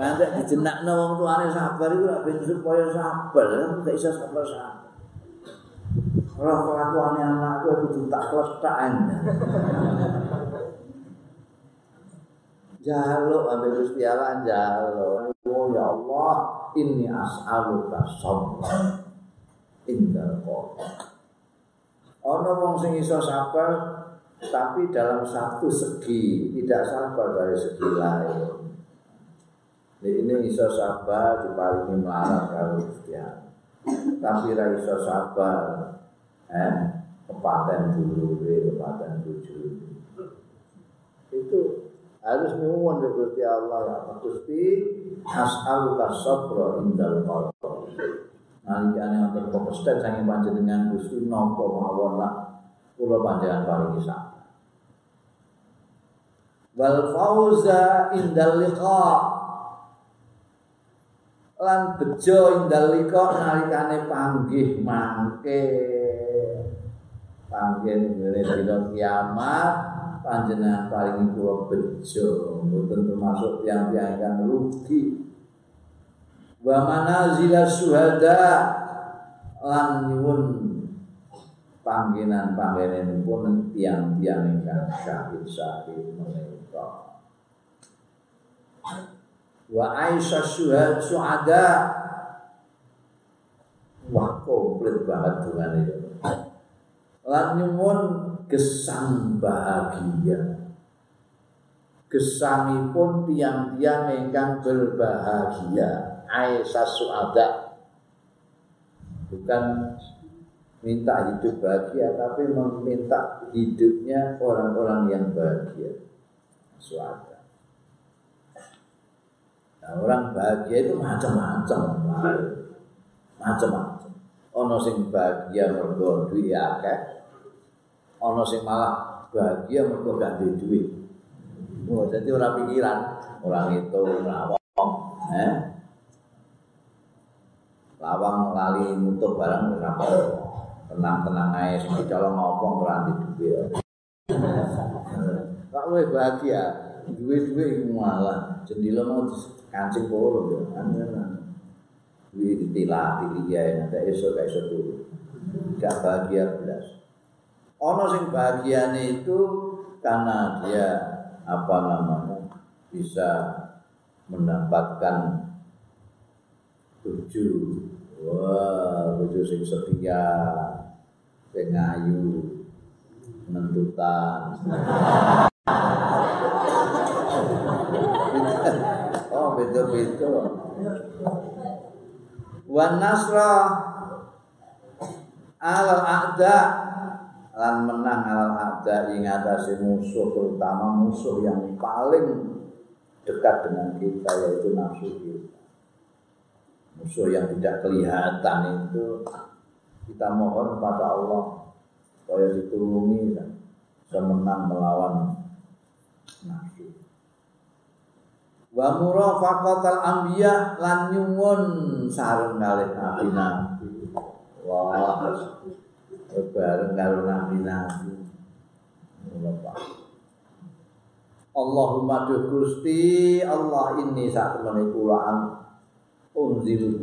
Ngantek dijenakno wong tuane sabar iku lak ben supaya sabar, gak iso sabar-sabar. Ora kelakuane anakku kudu tak klethak. Jaluk ambek Gusti Allah jaluk. Oh ya Allah, inni as'aluka sabran indal qadar. Ana wong sing iso sabar tapi dalam satu segi, tidak sabar dari segi lain. Ini iso sabar diparingi melarat karo Gusti Allah. Tapi ra iso sabar kepaten dulure, kepaten bojone. Itu harus nyuwun ya Gusti Allah, ya Gusti, as'aluka sabra indal qadar. Nalikane wonten pepestet saking panjenengan Gusti napa mawon lak kula panjenengan paringi sabar. Wal fauza indal liqa. Lan bejo indal liqa nalikane panggih mangke. Panggil ngene dina kiamat panjenengan paringi kula bejo mboten termasuk tiyang-tiyang ingkang rugi. Wa manazila syuhada lan nyuwun panggenan-panggenanipun tiyang-tiyang ingkang syahid-syahid menika. Wa aisyah syuhada syuhada wah komplit banget dungane ya. Lan nyuwun gesang bahagia. Gesangipun tiang-tiang ingkang berbahagia. Aisyah suada. Bukan minta hidup bahagia, tapi meminta hidupnya orang-orang yang bahagia. Suada. Nah, orang bahagia itu macam-macam. Macam-macam. Ono sing bahagia mergo duwe akeh. Ono sing malah bahagia mergo gak duwe duit. Oh, dadi ora pikiran, orang itu lawang, Lawang lali mutuh barang ora apa-apa. Tenang-tenang ae sing dicolong ngomong ora duwe. Kok luwih bahagia, duwe-duwe malah jendela mau kancing loro ya. Duwe ditilati ya, ndak iso gak iso turu. Gak bahagia blas. Ono sing bahagiane itu karena dia bisa mendapatkan bojo. Wah, bojo sing setia, sing ayu, menentukan. Oh, beda-beda. Wan nasra al-a'da lan menang al-ada ing atase musuh, terutama musuh yang paling dekat dengan kita yaitu nafsu kita. Musuh yang tidak kelihatan itu kita mohon kepada Allah supaya ditulungi dan bisa menang melawan nafsu. Wa murafaqatal anbiya lan nyuwun sareng kalih nabi-nabi. Wah. Bareng karo nabi-nabi. Allahumma duh Gusti Allah ini saat menikulaan Unzilu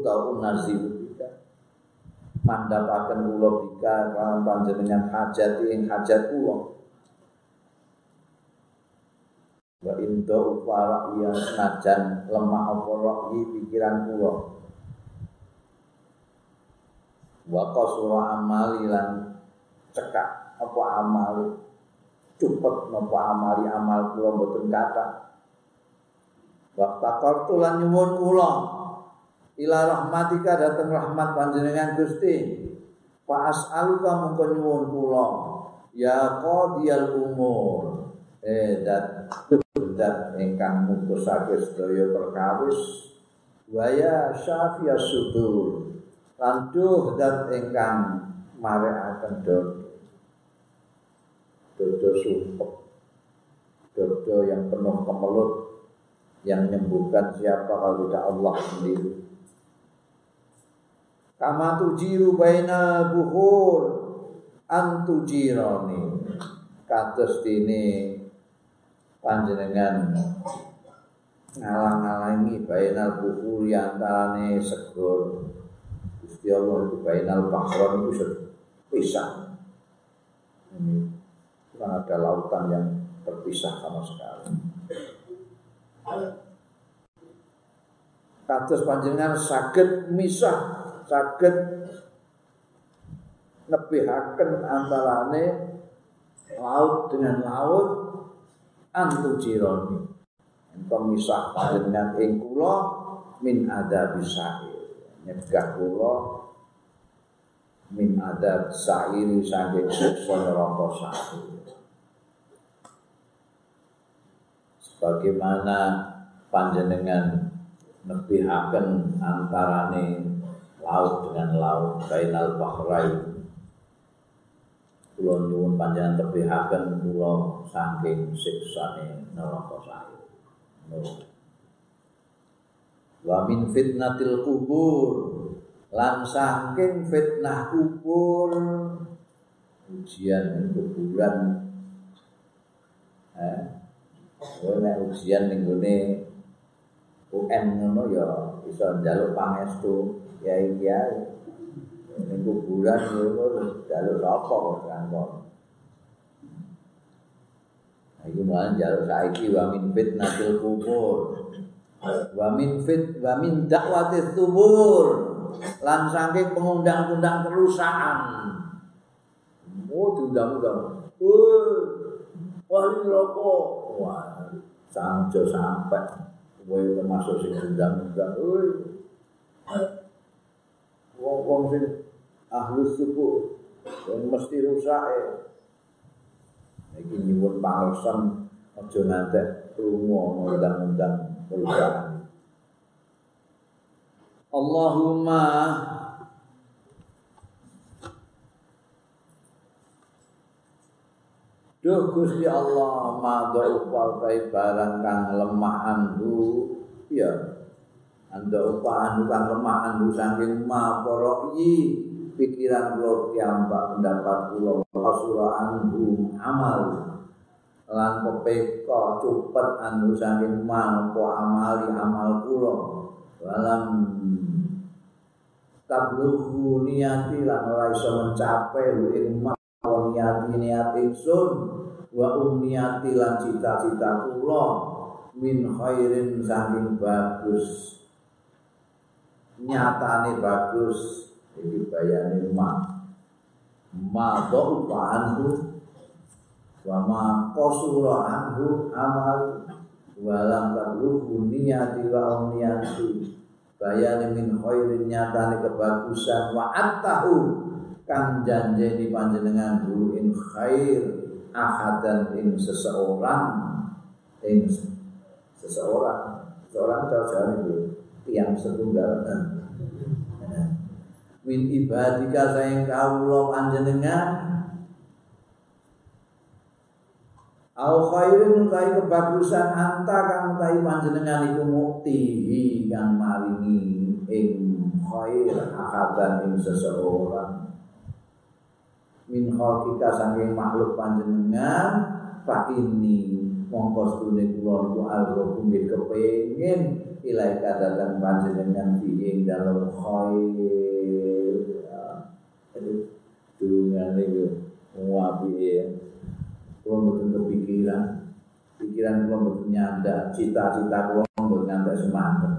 atau unazilu bika mandapakan ulo bika kawan panjenengan hajati yang hajat ulo. Wa indoh uparah yang najan lemah oporah di pikiran ulo. Wa qasura amali lan cekak apa amali cupet apa amali amal kula mboten kathah. Wa taqartu lan nyuwun kula ila rahmatika dateng rahmat panjenengan Gusti. Fa as'aluka mung nyuwun kula ya qadiyal umur dat ingkang mutusake sedaya perkawis wa ya syafiyas sudur landuh dan ingkang mare akan dor dodo sumpek, dodo yang penuh kemelut, yang menyembuhkan siapa kalau tidak Allah sendiri. Kama tujiru bainal buhur antujironi, kados dene panjenengan ngalang-ngalangi bainal buhur antarane segor. Gusti Allah itu bainal bahron itu terpisah. Ini kurang ada lautan yang terpisah sama sekali. Kados panjenengan saged misah, saged nebihaken antarane laut dengan laut antujironi. Engkau misah panjenengan ing kula min adzab sa'ir. Nyegah kula min adzab sa'ir saking siksa neraka sa'ir. Sebagaimana panjenengan nebihaken antarane laut dengan laut bainal bahrain. Kula nyuwun panjenengan nebihaken kula saking siksane neraka sa'ir. Wa min fitnatil kubur, lan saking fitnah kubur, ujian kuburan. Ujian ning gone UN ngono ya iso njaluk pangestu kiai-kiai. Ning kuburan ngono njaluk apa kan kon. Ayo man jaluk saiki wa min fitnatil kubur wa min dakwatil kubur lan saking pengundang-undang kerusakan. Diundang-undang. Wali neraka. Wah, sanjo sampe kowe termasuk sing diundang-undang. Wong sing ahlus subuh sing mesti rusake. Iki nyuwun pangersen aja ngantek krungu undang-undang perusahaan. Allahumma Duh Gusti Allah madha upai barang kang lemah andu ya ando upaan kang lemah andu saking ma poroi pikiran kula piyambak pendapat kula asura anhu amal lan pepeka cupet anhu saking manapa amali amal kula walam tabluhu niati lan ora iso mencapai ing mawon niat ingsun wa umniati lan cita-cita kula min khairin saking bagus nyatane bagus. Jadi bayangin ma do'upaanku wa ma kosura'anku amal walam tabluhu niyati wa umniyati bayangin min khairin nyatani kebagusan wa attahu kang janjeni panjenengan hu in khair ahadan in seseorang jauh-jauh ini tiang setunggal min ibadika sayang kawula panjenengan au khairin kai kebagusan anta kang tai panjenengan iku muktihi kang maringi ing khair akadan ing seseorang min khalqika saking makhluk panjenengan fa inni mongko sedune kula niku algo kumpir kepengin ilaika datang panjenengan fiing dalam khair. Dungan itu muafi'in kalau betul pikiran kalau betul nyanda cita-cita kalau betul nyanda semangat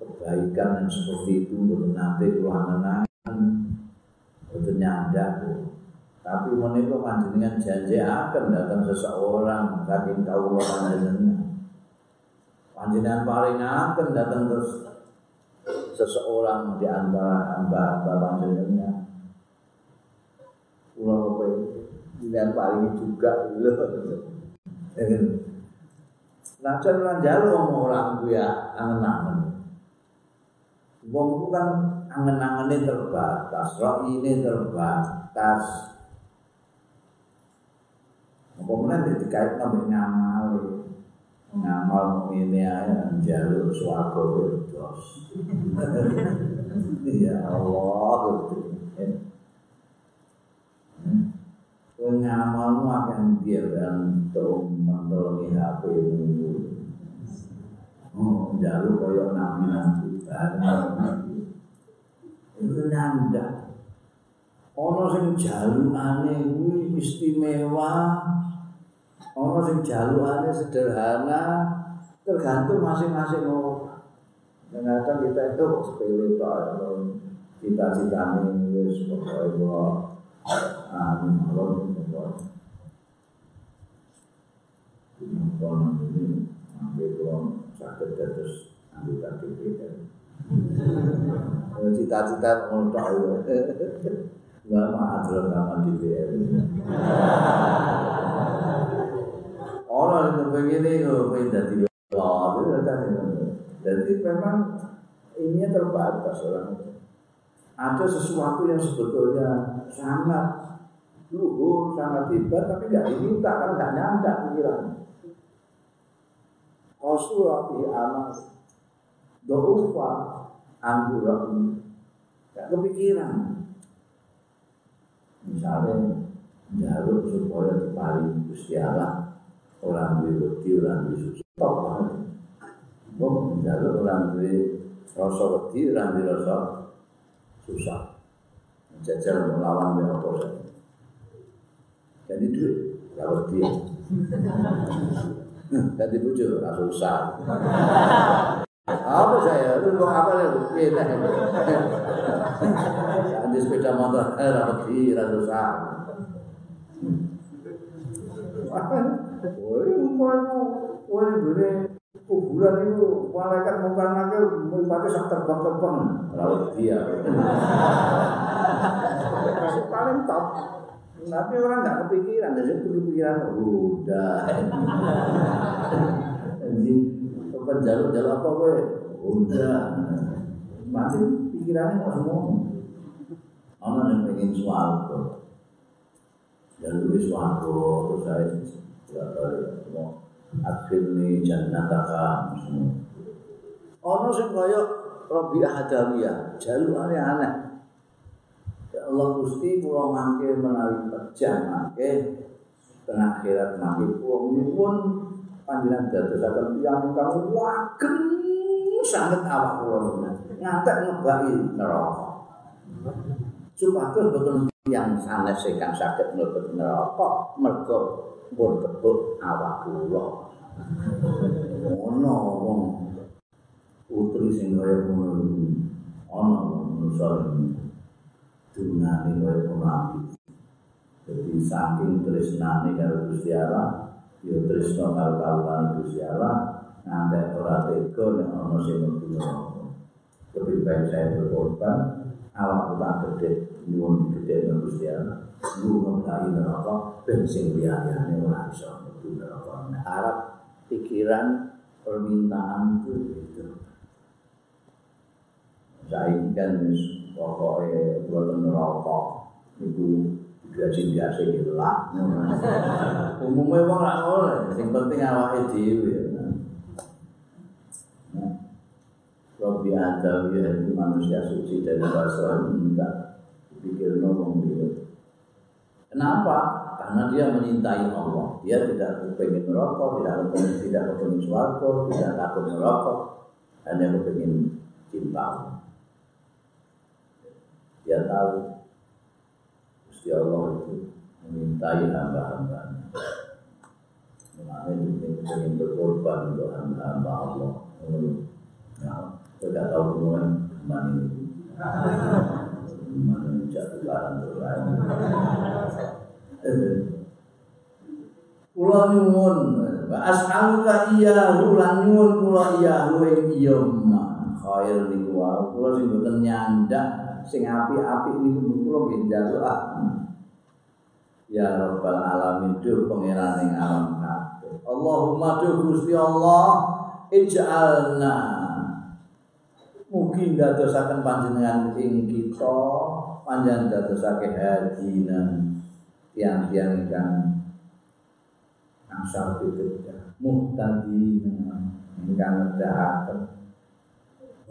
kebaikan yang seperti itu betul nanti keluaran betul nyanda tapi mereka panjenengan janji akan datang seseorang saking kawula panjenengan paling akan datang terus seseorang di antara hamba-hamba panjenengan ulama dan paling juga najan lan jalo orang ku ya angen-angen. Wong kan angen-angene terbatas, rohine terbatas. Pokoknya dikait sampai ngamal, ngamal ini aja jalur suarga berdos. Ya Allah, ngamalmu akan dia gantung mentolongi HP-mu. Jalur kaya nami-nami itu nanda. Ono sing jalukane kuwi istimewa, ono sing jalukane sederhana, tergantung masing-masing orang. Kadang kita itu sepele tok, cita-citane wis pokoke anu ngono. Ini ambil uang sakit terus ambil kaki kita. Cita-cita ngontrak itu nggak mah adalah nama DPR orang yang begini pengen jadi lalu jadi memang ini terbatas orang itu ada sesuatu yang sebetulnya sangat luhur sangat hebat tapi nggak diminta karena nggak nyangka pikirannya kosurati anak do'ufa anggurahmu gak kepikiran misalnya jalur supaya dipaling kustialah orang berhenti, orang berhenti stop banget jalur orang berhenti, orang berhenti susah jajal melawan berhenti jadi duit, gak berhenti jadi bujur, gak susah apa saya itu kok apa lagi beda di sepeda motor rapi ratusan woi umpanmu woi gede kuburan itu malaikat bukan nakal mulai sak terbang-terbang rapi ya paling top tapi orang nggak kepikiran jadi perlu pikiran udah jalur-jalur apa gue? Udah masih pikirannya kok semua orang yang pengen suarga jalur suarga terus saya mau akhir nih jannah kakak orang yang kaya Rabi'ah Adawiyah jalur aneh-aneh ya Allah Gusti pulau mangkir melalui perjam mangkir tengah akhirat mangkir pulau ini pun panjenengan dados saking tiyang ingkang wagem sanget awak kula ngantek ngebaki neraka. Supados boten tiyang sanes ingkang saged mlebet neraka merga pun tebuk awak kula. Ono wong putri sing kaya ngono iki ana manusa iki dunane kaya mati. Dadi saking tresnane karo Gusti Allah ya tresno karo kawulan Gusti Allah ngantek ora tega nek ana sing nduwe. Lebih baik saya berkorban awak tak gedhe nyuwun gedhe nang Gusti Allah. Nyuwun kali neraka ben sing liyane ora iso mlebu neraka. Arep pikiran permintaan itu. Saiki kan wis pokoke mlebu neraka niku gaji biasa gitu lah. Umumnya orang gak boleh, yang penting awalnya dewi. Robi Adawiyah itu manusia suci dari bahasa minta pikir ngomong dia. Kenapa? Karena dia menyintai Allah. Dia tidak pengen merokok, tidak pengen suarga, tidak takut merokok, hanya pengen cinta Allah. Dia tahu Gusti Allah itu memintai hamba-hambanya. Mengenai dunia ingin berkorban untuk hamba-hamba Allah. Nah, tidak tahu mulai kemana ini. Kemana ini jatuh barang terlain. Kula nyuwun, as'aluka iyahu lan nyuwun kula iyahu ing iyama. Khair niku wae kula sing boten nyandak sing api-api niku kula njaluk ah. Ya Rabbal alamin duh pangeran ing alam kabeh. Allahumma duh Gusti Allah ij'alna mugi dadosaken panjenengan ing kita panjenengan dadosake hadina tiang-tiang ingkang asal bid'ah muhtadina ingkang dahaken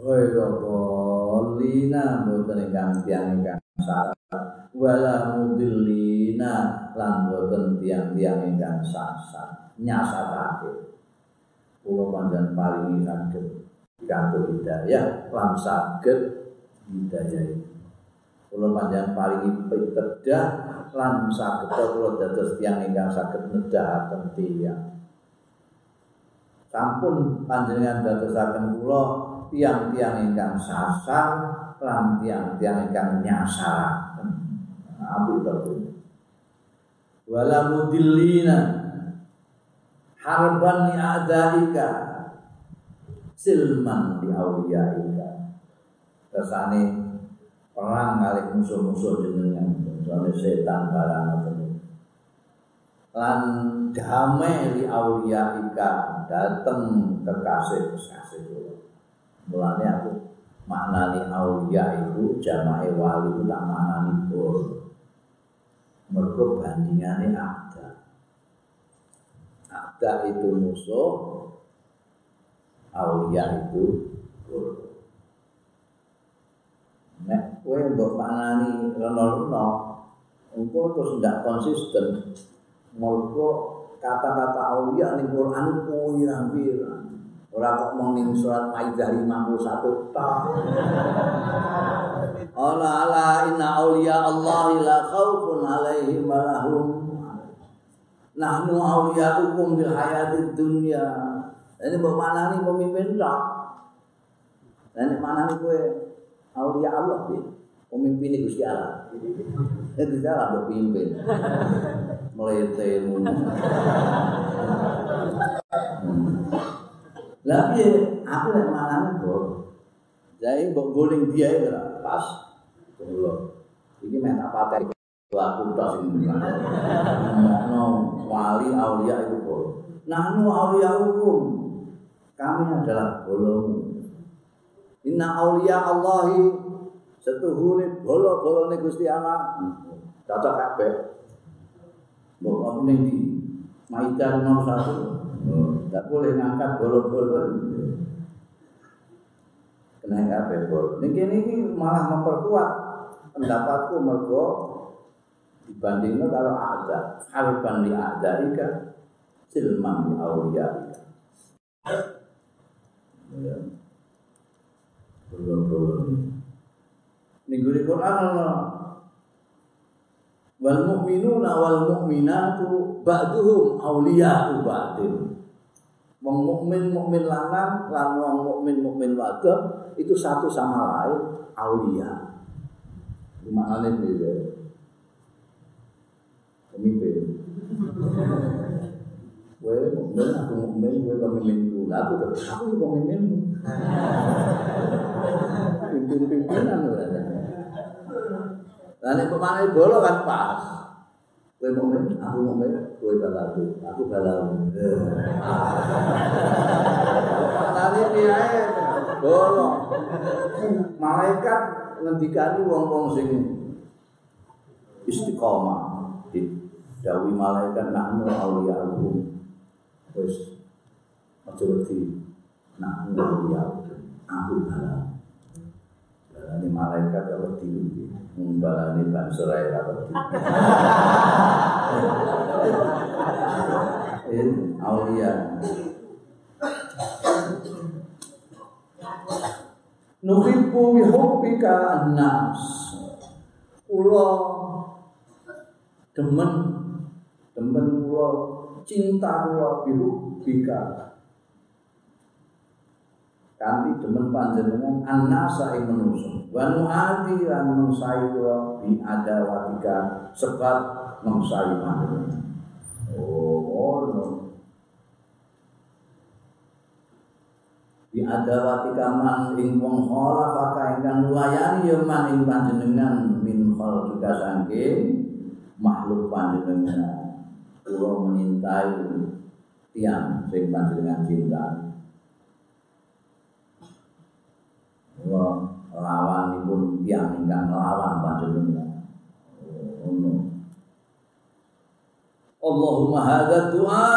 woi robolina boten ingkang tiyang ingkang sasat wala mudillina lan boten tiyang-tiyang ingkang sasat nyasatake kula panjenengan paringi saged pikantuk hidayah lan saged hidayah kula panjenengan paringi pitedah lan saged kula dados tiyang ingkang saged nedahaken tiyang sampun panjenengan dadosaken kula tiyang-tiyang ingkang sasar lan tiyang-tiyang ingkang nyasaraken apik to wala mudillina harban li a'daika silman li awliyaika kesane perang kali musuh-musuh jenengan, soalnya setan barang itu. Lan damai li aulia ika dateng kekasih kekasih itu. Mulanya aku maknani aulia itu jamae wali tak maknani bor. Mergo bandingane ada. Ada itu musuh, aulia itu bor. Nek kowe mbok manani rono-rono engko terus ndak konsisten mergo kata-kata aulia ning Quran kuwi pirang-pirang ora kok mung ning surat Maidah 51 ta Ala ala inna aulia Allahi la khaufun alaihim wa lahum nahnu auliyaukum bil hayatid dunya nek mbok manani pemimpin tok nek manani kowe aulia Allah bin, pemimpin Gusti Allah. Gusti Allah pemimpin. Meletemu. Lah piye aku nek manane kok. Jae mbok goling dia ora pas. Lho. Iki men tak patek aku tok sing menang. Makno wali aulia iku kok. Nahnu aulia hukum. Kami adalah golongan Inna aulia Allahi setuhune bolo-bolone Gusti Allah. Cocok kabeh. Mbok apa ning di Maidah 61. Ndak boleh ngangkat bolo-bolo. Kena kabeh bolo. Ning kene iki malah memperkuat pendapatku mergo dibandingno karo ada. Harban li a'daika silman li aulia. Minggu di Quran Allah wal mu'minuna wal mu'minatu ba'duhum awliya'u ba'din wong mu'min mu'min lanang lan wong mu'min mu'min wadon itu satu sama lain awliya dimaknane beda pemimpin kowe mu'min aku mu'min kowe pemimpinku aku terus aku pemimpinmu pimpin-pimpinan lho. Lah nek pemane bolo kan pas. Kowe momen, aku momen, kowe balaku, aku balamu. Tadi piye bolo. Malaikat ngendikani wong-wong sing istiqomah. Dawuh malaikat nang auliya Allah. Wis aja wedi nang auliya aku balap, balani malaikat kalau tinggi, balani bansurai kalau tinggi. Ini aulia. Nuhibbu bihubbika an-nas. Kula demen, demen kula cinta kula bihubbika. Kanthi demen panjenengan annasa ing manusa wa nu'ati lan mensai kula bi adawatika sebab mensai manungsa bi adawatika man ing wong ora bakal ingkang layani ya man ing panjenengan min khalqika saking makhluk panjenengan kula menintai tiyang sing panjenengan cintai lawan pun tiang ingkang lawan panjenengan. Allahumma hadza du'a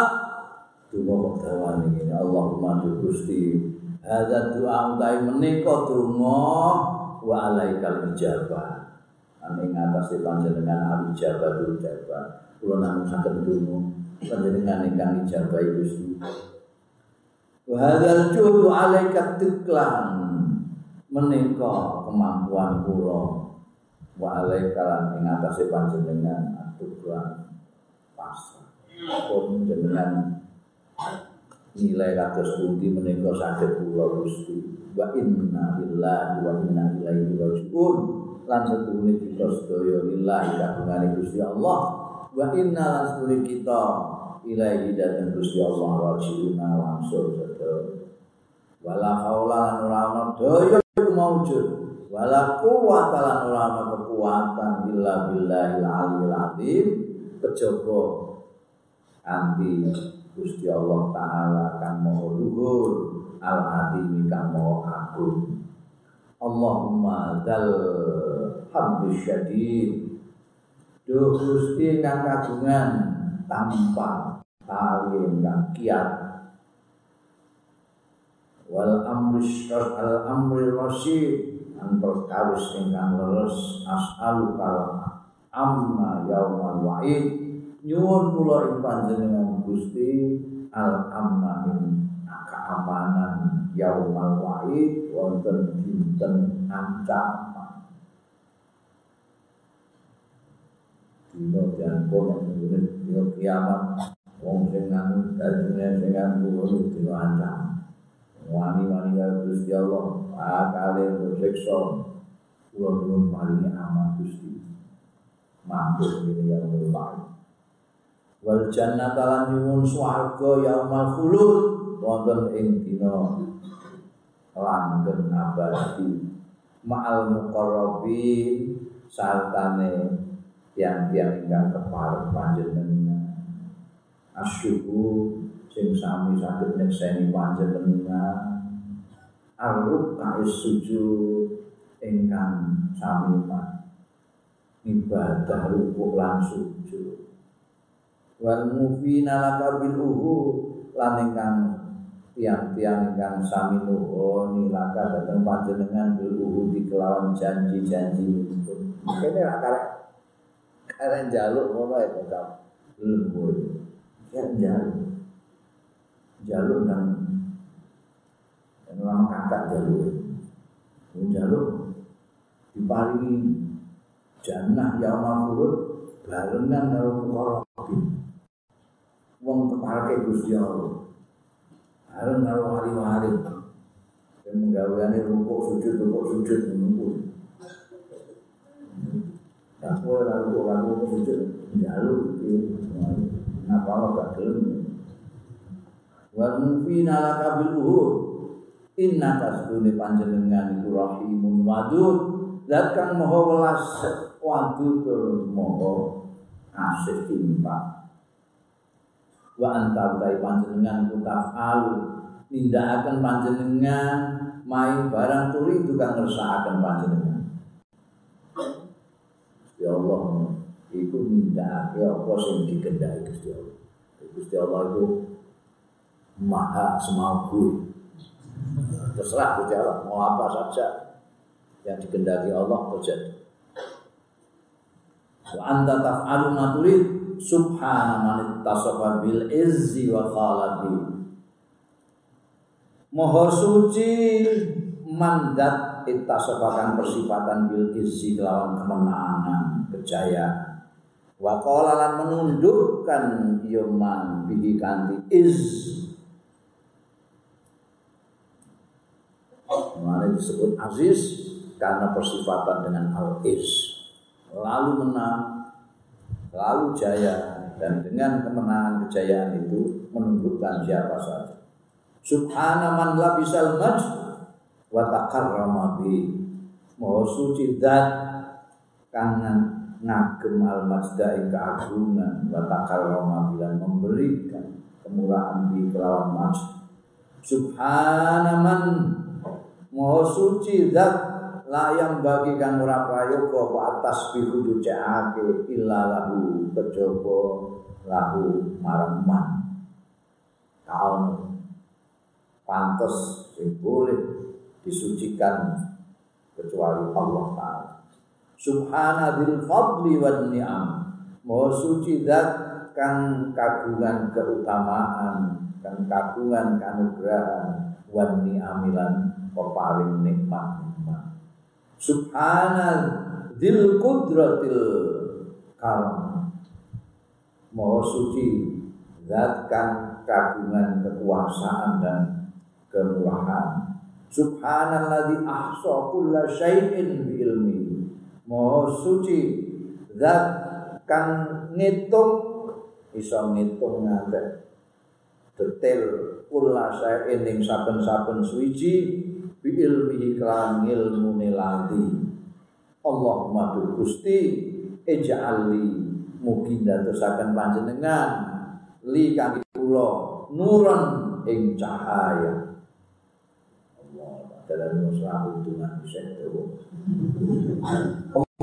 dungo dawane ngene Allahumma Gusti hadza du'a utahe menika donga wa alaikal ijabah ana ing atase panjenengan ijabah ijabah kula namung saged donga panjenengan ingkang ijabah Gusti wa hadzal judu alaika tiklan menika kemampuan kula wa alaikal ing atase panjenengan aturkan pasrah pun jenengan nilai ratus pundi menika saged kula Gusti wa inna lillahi wa inna ilaihi raji'un lan sedulure kita sedaya lillahi kagungane Gusti Allah wa inna lan sedulure kita ilaihi dhateng Gusti Allah raji'un langsung sedaya wala haula ora ana daya maujud wala quwwata lan ora ana kekuatan illa billahil aliyil azim kejaba anti Gusti Allah Ta'ala kang maha luhur al-azim kang maha agung. Allahumma dzal hamdul syadid duh Gusti kang kagungan tampang talim kang kiat wal amrus al amrul rasyid an perkawis ingkang leres as'alu kalam amma yaumal wa'id nyuwun kula ing panjenengan Gusti al-amna ing keamanan yaumal wa'id wonten dinten ancaman dina diangkon meneh dina kiamat wong sing nganu dadine sing nganggo dina ancaman wani-wani Gusti Allah akale siksa kula nyuwun paringi aman Gusti matur menika yaumal wa'id wal jannata lan nyuwun swarga yaumal khulud wonten ing dina langgeng abadi ma'al muqarrabin sartane tiyang-tiyang ingkang kepareng panjenengan asyukur sing sami saged nyekseni panjenengan arruka sujud ingkang sami ibadah rukuk lan sujud wal mufina lakabil uhu lan ingkang tiang-tiang ingkang sami nuhoni laka dateng panjenengan bil uhu dikelawan janji-janji itu kene ra karek njaluk ngono ae kok belum koyo ya njaluk nang orang kakak njaluk diparingi jannah yaumul khulud barengan karo muqarrabin wong kepareke Gusti Allah areng karo wali-wali sing menggaweane rukuk sujud ngono. Aku ora rukuk sujud njaluk iki napa ora kadel. Wa mufina lakabil uhud inna tasdune panjenengan iku rahimun wadud zat kang maha welas wadudur maha asih timpang wa anta utai panjenengan iku tafalu nindakaken panjenengan main barang turi itu kang ngersakaken panjenengan Gusti Allah iku nindakake apa sing dikendaki Gusti Allah. Gusti Allah iku maha semampu terserah Gusti Allah mau apa saja yang dikendaki Allah terjadi wa anta tafalu ma turid subhana man tasawwa bil izzi wa khalaqi maha suci mandat itasawakan persifatan bil izzi lawan kemenangan kejayaan wa qala lan menundukkan yoman bihi kanthi iz maknanya disebut aziz karena persifatan dengan al iz lalu menang lalu jaya dan dengan kemenangan kejayaan itu menundukkan siapa saja. Subhana man labisal majd wa taqarrama bi. Maha suci zat kang ngagem al majda ing keagungan wa taqarrama bi lan memberikan kemurahan di kelawan majd. Subhana man maha suci zat layang bagi kang ora prayoga atas biru ducake illa lahu kejaba lahu malaman kaum pantas yang boleh disucikan kecuali Allah Ta'ala. Subhanadil fadli wan ni'am, maha suci zat kang kagungan keutamaan, kang kagungan kanugrahan, wan ni'amilan pepaling nikmat-nikmat. Subhanadil qudratil karam, maha suci zat kang kagungan kekuasaan dan kemurahan. Subhanalladzi ahsa kulla syai'in bi ilmihi, maha suci zat kang ngitung iso ngitung nganti detail kulla syai'in ing saben-saben suwiji bi ilmihi kelawan ilmune lati. Allahumma du Gusti ij'alli mugi dadosaken panjenengan li kang kula nuran ing cahaya. Dalam usaha untungan bisa itu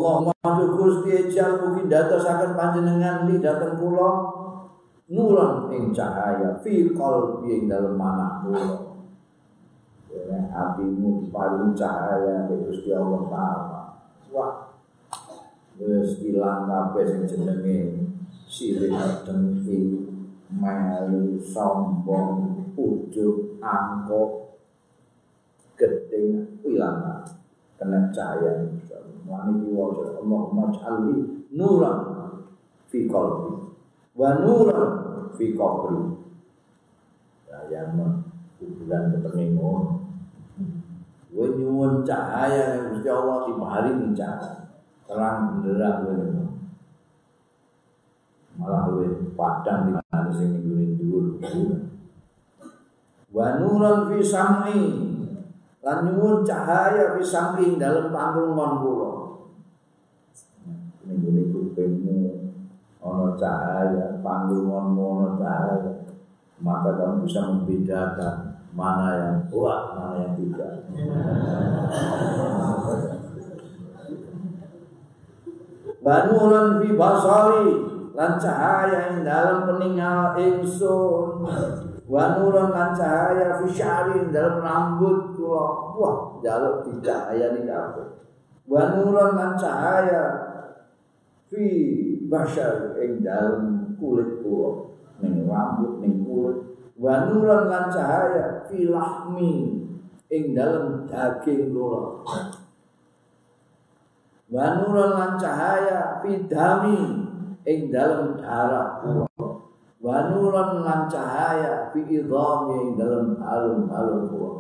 Allah maha Gusti ejal mungkin datasakan panjenengan li datang pulau nuran ing cahaya fi qalbi ing dalem manah kula ya atimu paling cahaya Gusti Allah Ta'ala wah wis ilang kabeh sing jenenge sirik dengki melu sombong ujug angkuh gedeng ilang kena cahaya wani diwajah Allahumma ja'alli nuran fi qalbi wa nuran fi qabri yang kuburan ketemengon wa nyuwun cahaya yang Gusti Allah diparingi cahaya terang benderang malah luwih padang dimana sing nggone dhuwur wa nuran fi sam'i lan nyuwun cahaya pisanti dalam pangrungan kula. Nggone kupingmu ana cahaya, pangrunganmu ana cahaya. Maka kamu bisa membedakan mana yang buah, mana yang tidak. Banulan fi basari lan cahaya ing dalam peningal ingsun. Wanuran lan cahaya fi sya'ri dalam rambut kula, wah jaluk dicahayani kabeh. Wanuran lan cahaya fi bashar ing dalam kulit kula, ning rambut ning kulit. Wanuran lan cahaya fi lahmi ing dalam daging kula. Wanuran lan cahaya fi dami ing dalam darah kula. Wanuran lan cahaya fi idhami dalam alun-alun kula.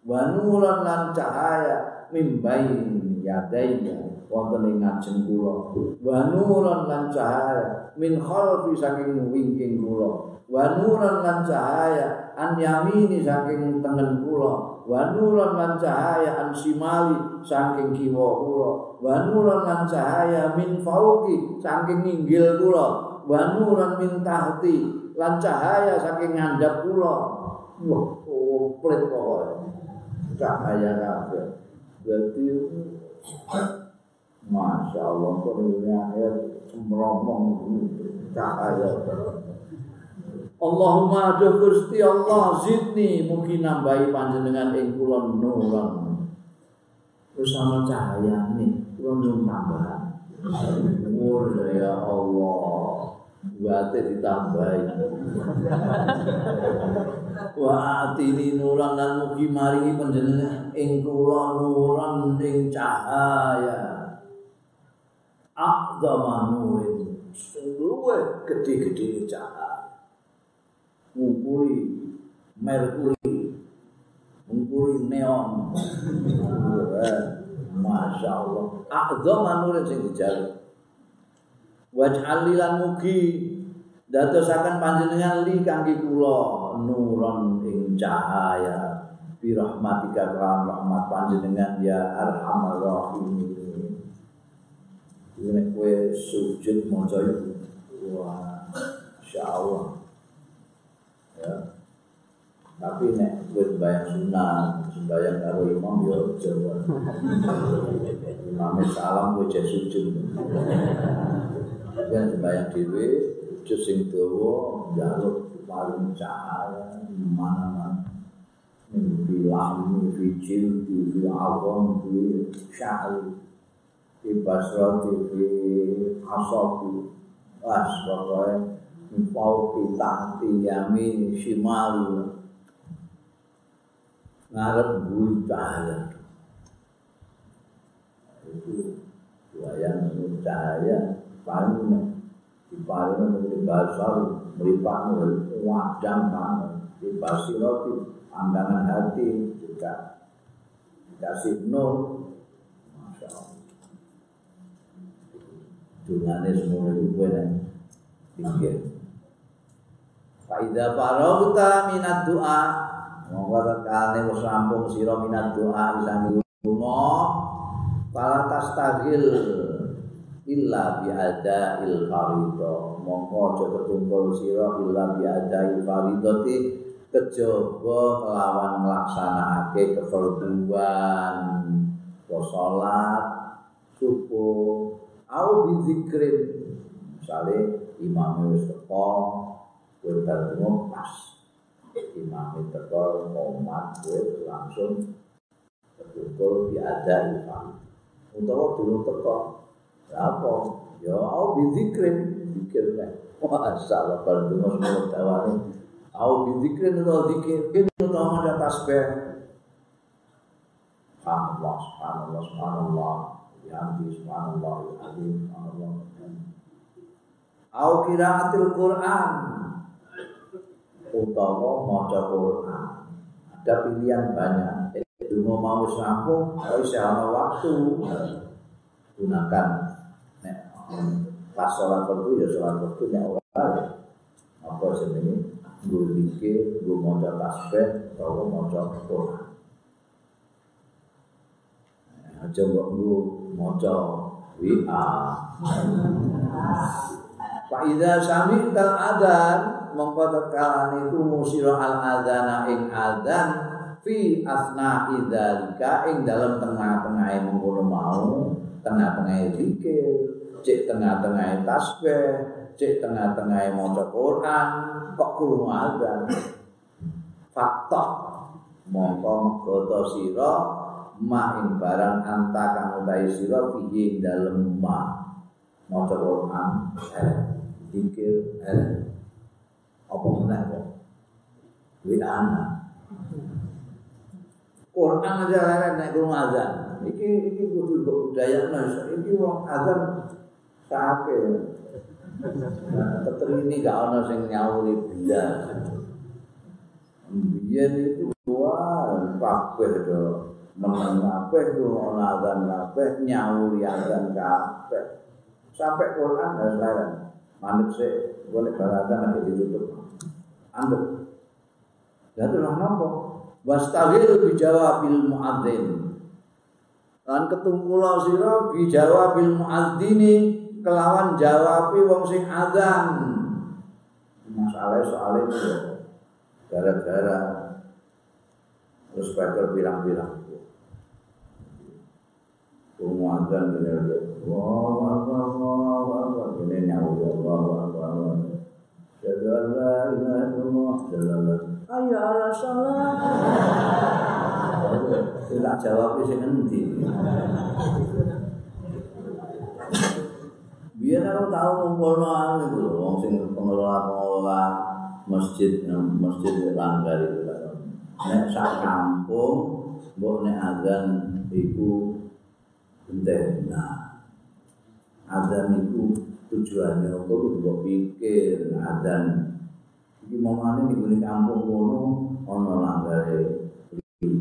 Wanuran lan cahaya mimbain yadainya wonten ing ngajeng kula. Wanuran lan cahaya min khalfi saking wingking kula. Wanuran lan cahaya an yamini saking tengen kula. Wanuran lan cahaya an simali saking kiwa kula. Wanuran lan cahaya min fauqi saking ninggil kula. Wanuran min tahti lan cahaya saking ngandhap kula. Wah, komplit pokoke. Cahaya kabeh. Dadi masyaallah kene akhir cemromong cahaya. Allahumma aduh Gusti Allah zidni mugi nambahi panjenengan ing kula nuran. Wis ana cahayane, kula nyuwun tambahan. Nur ya Allah. Wate ditambahi wa atini nuran lan mugi maringi panjenengan ing kula nuran ing cahaya aqdama nurin seluwe gedhe-gedhe cahaya ngumpuli merkuri ngumpuli neon masyaallah aqdama nurin sing dijaluk waj'al lan mugi dadosaken panjenengan li kangge kula nuran ing cahaya bi rahmatika lan rahmat panjenengan ya arhamar rahimin. Yen kowe sujud maca iku wah insyaallah ya tapi nek kowe mbayang sunah sembayang karo imam ya Jawa imam salam kowe sujud. Jangan sembayang dewe, cucu sing dawa njaluk paling cahaya mana-mana mimpi lami, vicil, TV awam, TV syahli di Basra, TV Asabu Asbarai Mpau Pitah, Tiyamin, Shimali ngarep bui cahaya itu wayang cahaya paling dipalingnya di Basra meripang wadang di Basra pandangan hati juga dikasih nur Masya Allah dungannya semua itu pikir Faidah Farauta minat doa monggo kalane wis rampung sira minat doa isang lunga pala tastagil illa bi ada'il faridha monggo aja ketumpul sira illa bi ada'il faridhati kejaba kelawan nglaksanakake keperluan salat subuh au bi zikrin misale imame wis teko kuwi terus pas imame teko umat kuwi langsung ketumpul bi ada'il faridha utawa durung teko apa ya au bi zikrin zikirlah masyaallah padha mosok tawane au bi zikrin utawa zikir itu nama ada tasbih Allah subhanallah subhanallah bihamdi subhanallah alazim Allah au qiraatil Quran utawa maca Quran ada pilihan banyak dungo mau sampung wis ana waktu gunakan pas sholat waktu ya sholat waktunya orang apa sebenarnya gue pikir gue mau coba tasbih atau mau coba Quran coba gue mau coba WA Pak Ida Sami dan Adan mengkotakkan itu musiro al Adana ing Adan fi asna idalika ing dalam tengah-tengah mengkono mau tengah-tengah zikir cek tengah-tengah tasbih, cek tengah-tengah maca Quran, kok krungu azan. Fakta mongko megoto sira ma ing barang anta kang utahe sira piye dalem ma maca Quran, zikir, apa meneh kok. Duit ana. Quran aja arep nek krungu azan. Iki kudu budaya Mas, iki wong azan saake tetep ini gak ana sing nyawuri blas biyen itu wah kabeh to meneng kabeh yo ana azan kabeh nyawuri azan kabeh sampai Quran leren manut sik golek baratan nek ditutup andep ya terus napa wastawil bijawabil muadzin lan ketumpula sira bijawabil muadzini kelawan jawabi wong sing azan masalah soal itu gara-gara terus speaker bilang-bilang wong azan bener-bener Allahu Akbar Allahu Akbar bener Allahu Akbar Jazakallah ayo ala salat tidak jawabnya sing endi biar aku tahu ngumpulkan itu orang sing pengelola-pengelola masjid langgar itu nek sak kampung mbok nek azan iku penting nah azan iku tujuannya untuk mbok pikir azan iki momane ning gone kampung kono ana langgare 5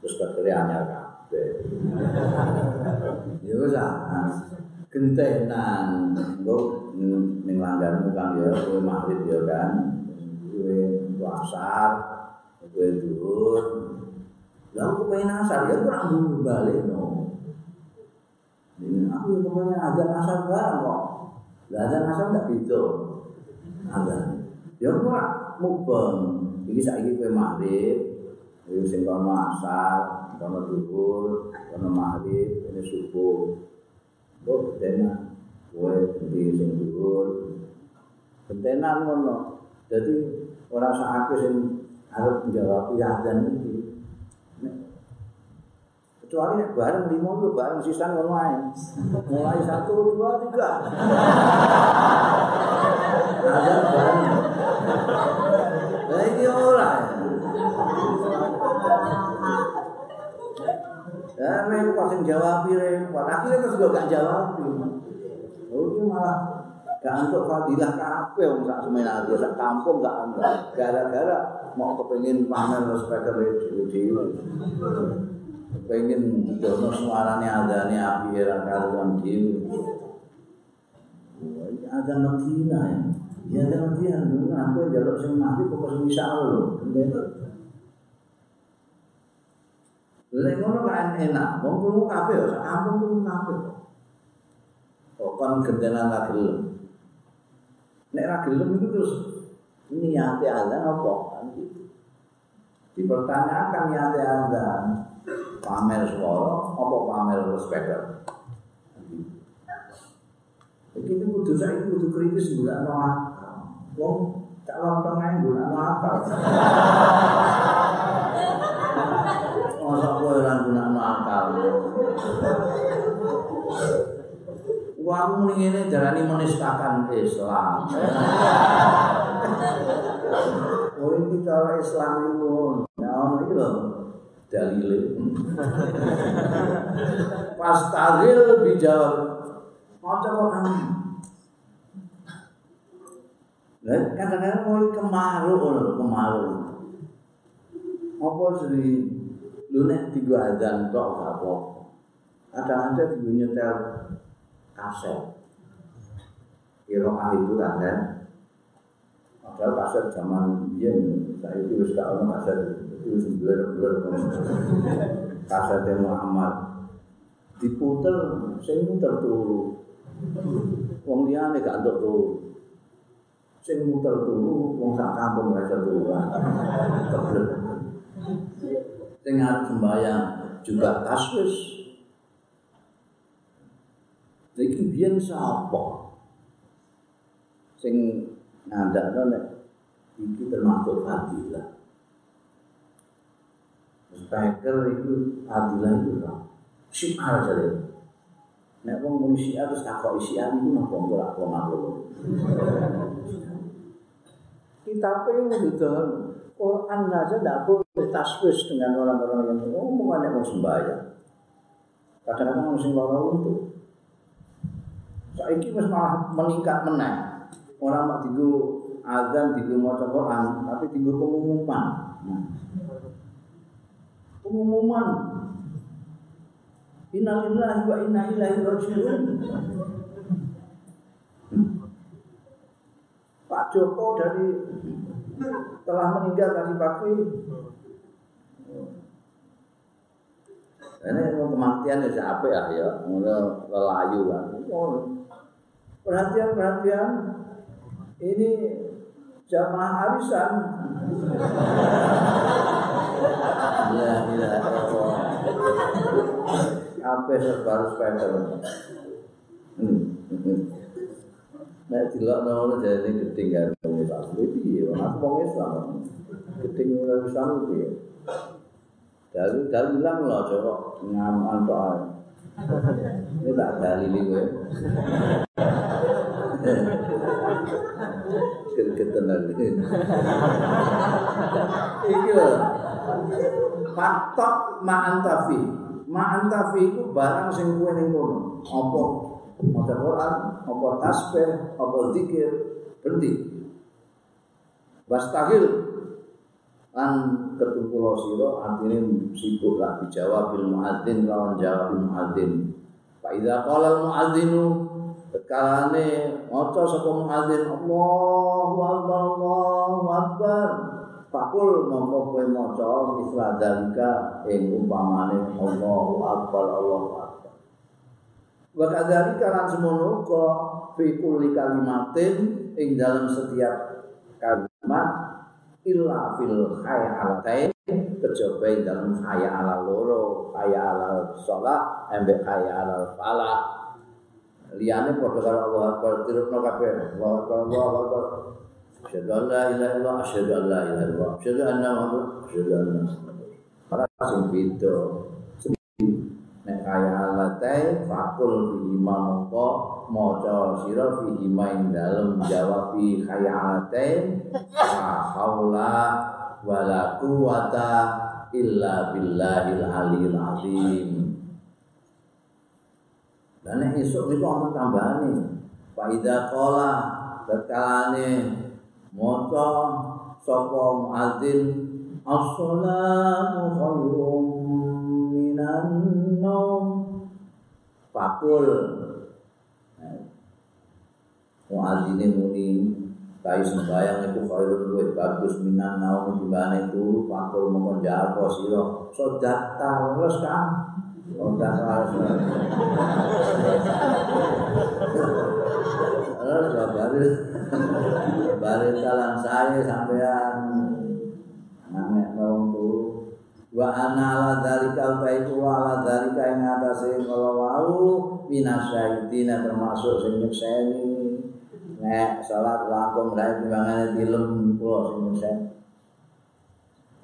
terus bakare anyar kabeh ya wis gentenan mbok ning langgarmu kan ya kowe maghrib ya kan kowe asar kowe zuhur lha kok pengen asar ya ora mung baleno ini aku kemana azan asar bareng kok lha azan asar ndak beda azan ya ora mubeng iki saiki kowe maghrib wis sing kono asar, kono dhuwur, kono maghrib, kono subuh. Mbok tenan. kowe dadi sing dhuwur. Pentenan ngono. Dadi ora sak aku sing arep njawab ya adzan iki. Kecuali nek bareng limo lho bareng sisan ngono ae. Mulai 1 2 3. Adzan bareng. Lah iki ora. Ya memang kok sing jawab pire, kok akhire terus gak jawab. Oh itu malah gak antuk fadilah kabeh wong sak semenar iki sak kampung gak ono. Gara-gara mau kepengin pamer speaker dhewe. Kepengin didono suarane azane api era karuan dhewe. Wah, azan Madinah ya. Ya azan dia ngono aku njaluk sing mati kok sing isa lho. Lek ngono kan enak, wong kulo kabeh ora ampun kulo kabeh. Kokon gentenan ra gelem. Nek ra gelem itu terus niate azan apa kan gitu. Dipertanyakan niate azan, pamer swara apa pamer speaker. Iki kudu saiki kudu kritis nggolakno akal. Wong tak lontong ae nggolakno akal. Masa aku orang gunakno akal. Kamu ngene jalani menistakan Islam. Oh ini cara Islam itu. Ya ono iki lho dalile. Pas taril dijawab. Maca Quran. Lah kadang-kadang mulai kemaru. Apa sih? Lu nek tigo azan tok gak apa. Kadang-kadang tigo nyetel kaset. Kiroah itu kan. Padahal kaset zaman biyen saiki wis gak ono kaset. Itu wis blur-blur. Kasete Muhammad diputer sing muter turu. Wong liyane gak entuk turu. Sing muter turu wong sak kampung wis turu. Tengah sembahyang juga kasus. Iki biyen sapa? Sing ngandakno nek iki termasuk fadilah. Speaker itu fadilah itu kan. Syiar jare. Nek wong mung syiar terus takok syiar iku napa ora kono. Kitabe mudhun Quran aja ndak boleh taswis dengan orang-orang yang umumane mau sembahyang. Kadang-kadang mesti lara untu. Saiki wis malah meningkat meneh. Orang mau digo azan, digo maca Quran, tapi digo pengumuman. Pengumuman. Inna lillahi wa inna ilaihi raji'un. Pak Joko dari telah meninggal tadi pagi. Ini kematian ya siapa ya, mulai lelayu kan. Perhatian, ini jamaah arisan. Gila, apa serba sepeda. Nek dilok ngono jane gedeng karo Pak Sri piye ora wong Islam. Gedeng ora Islam piye. Dalu ilang lho Jawa ngamukan tok ae. Iki tak dalili kowe. Gergeten lagi. Iki lho. Faktok ma'antafi. Ma'antafi iku barang sing kowe ning kono. Apa maca Quran, apa tasbih, apa zikir, berhenti. Wastahil lan ketumpulo sira atine sibuk ra dijawab bil muadzin lawan jawab muadzin. Fa idza qala al muadzinu kalane maca sapa muadzin Allahu akbar Allahu akbar. Pakul mongko kowe maca misra dalika ing umpamane Allahu akbar Allahu akbar. Wa kadzalika lan semono ka fi kulli kalimatin ing dalam setiap kalimat illa fil khayalatain kejaba ing dalam khayal loro khayal shalah ambek khayal falah Liane padha karo Allah Akbar tirupna kabeh. Allah Akbar, Allah Akbar. Asyhadu an la ilaha illallah, asyhadu an la ilaha illallah. Asyhadu anna Muhammadan rasulullah. Para sing beda. Nek kaya alatai fakul imam mongko maca sira fi imain dalem jawab fi kaya alatai la haula wala quwata illa billahil aliyil azim. Dan yang esok itu akan tambah nih Pak Ida Kola terkalane moco sopong azin assalamu khairum minan naum fakul muazine muni kai sembayang itu khairul luwih bagus minan naum dimana itu fakul mongkon jawab sira sedak terus kan ora salah. Ora bare salam saya sampean nang wong tuwa wa ana ala dzalika faitu wa ala dzalika ing atase kalawau minasyaitina termasuk sing nyekseni nek salat langkung ra timbangane dilem kula sing nyekseni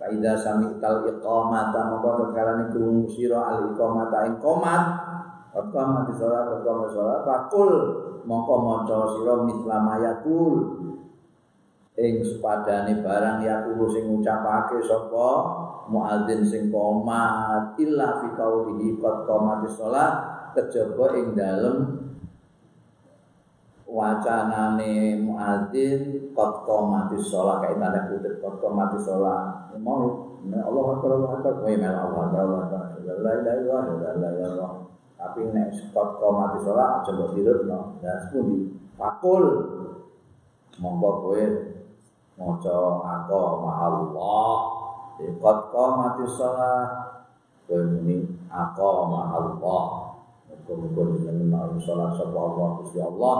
Faida samikal iqamata mongko kalane krungu sira al iqamata ing qomat qomat salat qomat salat fakul mongko maca sira mislama yaqul ing sepadane barang yaqulu sing ngucapake sapa muadzin sing qomat illa fi qaulihi qad qamatis salat kejaba ing dalem wacanane muadzin qad qamatis shalah kae tanda kutip qad qamatis shalah mau Allahu akbar Allahu akbar wa ya Allah la ilaha illallah tapi nek qad qamatis shalah aja mbok dirutno das pundi fakul monggo kowe maca aku ma Allah qad qamatis shalah kowe muni aku ma Allah monggo yen mau salat sapa Allah Gusti Allah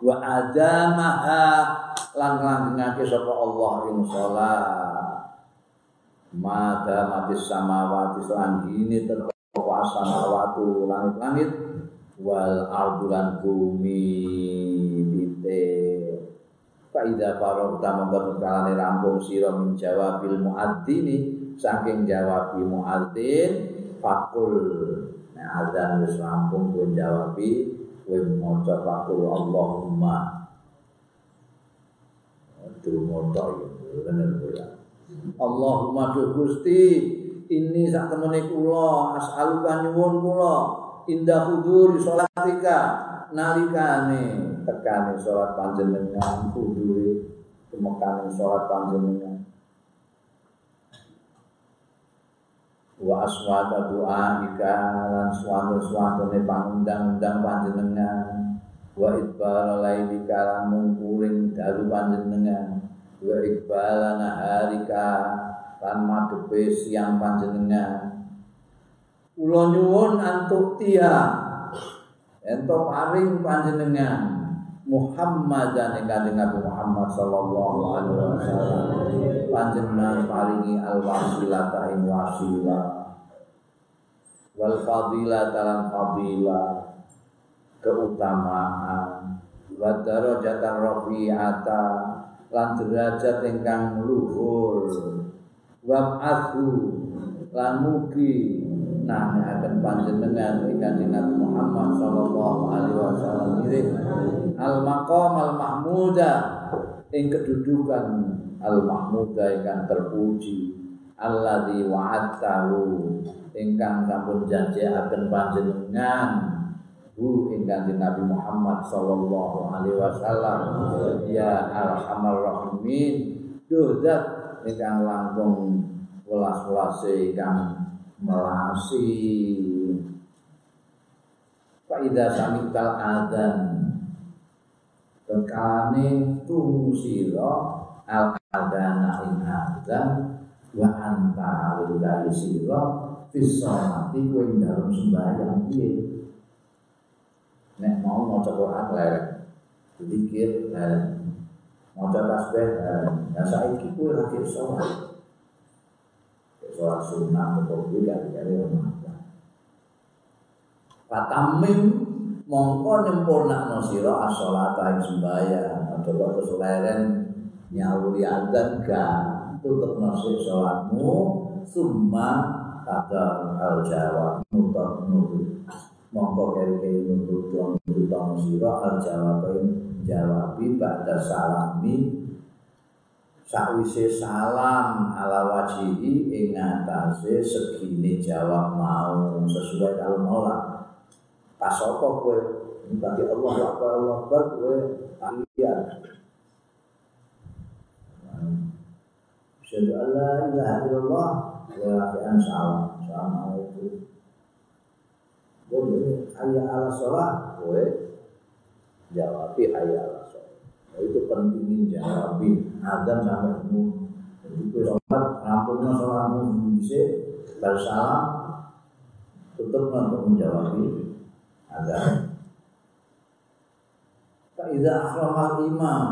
wa adamaha langlanggengake sapa Allah ing salat mada matis samawati selanjine terkuasa nawatu langit-langit wal ardulan bumi titik faida barok tamambat kalane rampung sira min jawabil muadzini saking jawabi muadzin fakul nah azan wis rampung pun jawabi kowe maca pakul Allahumma durung ta yo bener kula Allahumma tu Gusti ini sak temene kula as'aluka nyuwun kula inda huduri salatika nalikane tekane salat panjenengan hudure temekane salat panjenengan wa aswata doa ikalan suatu-suatune pangundang-undang panjenengan wa idbara laili kalan mungkuring dalu panjenengan wa ikbala naharika lan madhepe siang panjenengan kula nyuwun antuk tiha ento paring panjenengan Muhammadan kanjeng Nabi Muhammad sallallahu alaihi wasallam panjenengan paringi al-wasilata ing wasilah wal fadilah talan fadilah keutamaan wa darajatan rafi'ata lan derajat ingkang luhur wa azhu lan mugi nangaken panjenengan kanjeng Nabi Muhammad sallallahu alaihi wasallam al-maqam al-mahmuda ing kedudukan al-mahmuda ingkang terpuji alladzi wa'atahu ingkang sampun janjiaken panjenengan hu ing kanjeng Nabi Muhammad sallallahu alaihi wasallam ya arhamar rahimin dzat ingkang langkung welas-welase ingkang melasi faida samikal adzan tekane tu sira al adzana in adzan wa anta alladzi sira fis salati wa in dalam sembahyang piye nek mau maca Quran leren zikir leren maca tasbih leren ya saiki kuwi lagi salat sholat sunnah atau tidak dari rumah. Fatamim mongko nyempurnakno sira as-shalata ing sembahyang aja kok keseleren nyawuri azan gak tutupno sik salatmu summa kada al-jawab nutup nutup mongko keri-keri nutup nutup sira al-jawab jawabi ba'da salami sakwise salam ala wajihi ing atase segine jawab mau sesuai karo Maula. Pas soko kowe bagi Allah Akbar Allah Akbar kowe tahiyat. Asyhadu an la ilaha illallah wa asyhadu anna Muhammadan rasulullah. Hayya 'alas shalah kowe jawab hayya 'alas shalah. Itu pentingin jawabin azan sampai umum. Jadi kowe salat rampungna salatmu bisa bersalam tetep untuk menjawab ada. Faiza akhramal imam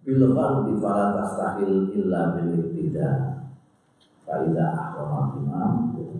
bil qalbi fala tastahil illa bil iktida. Faiza akhramal imam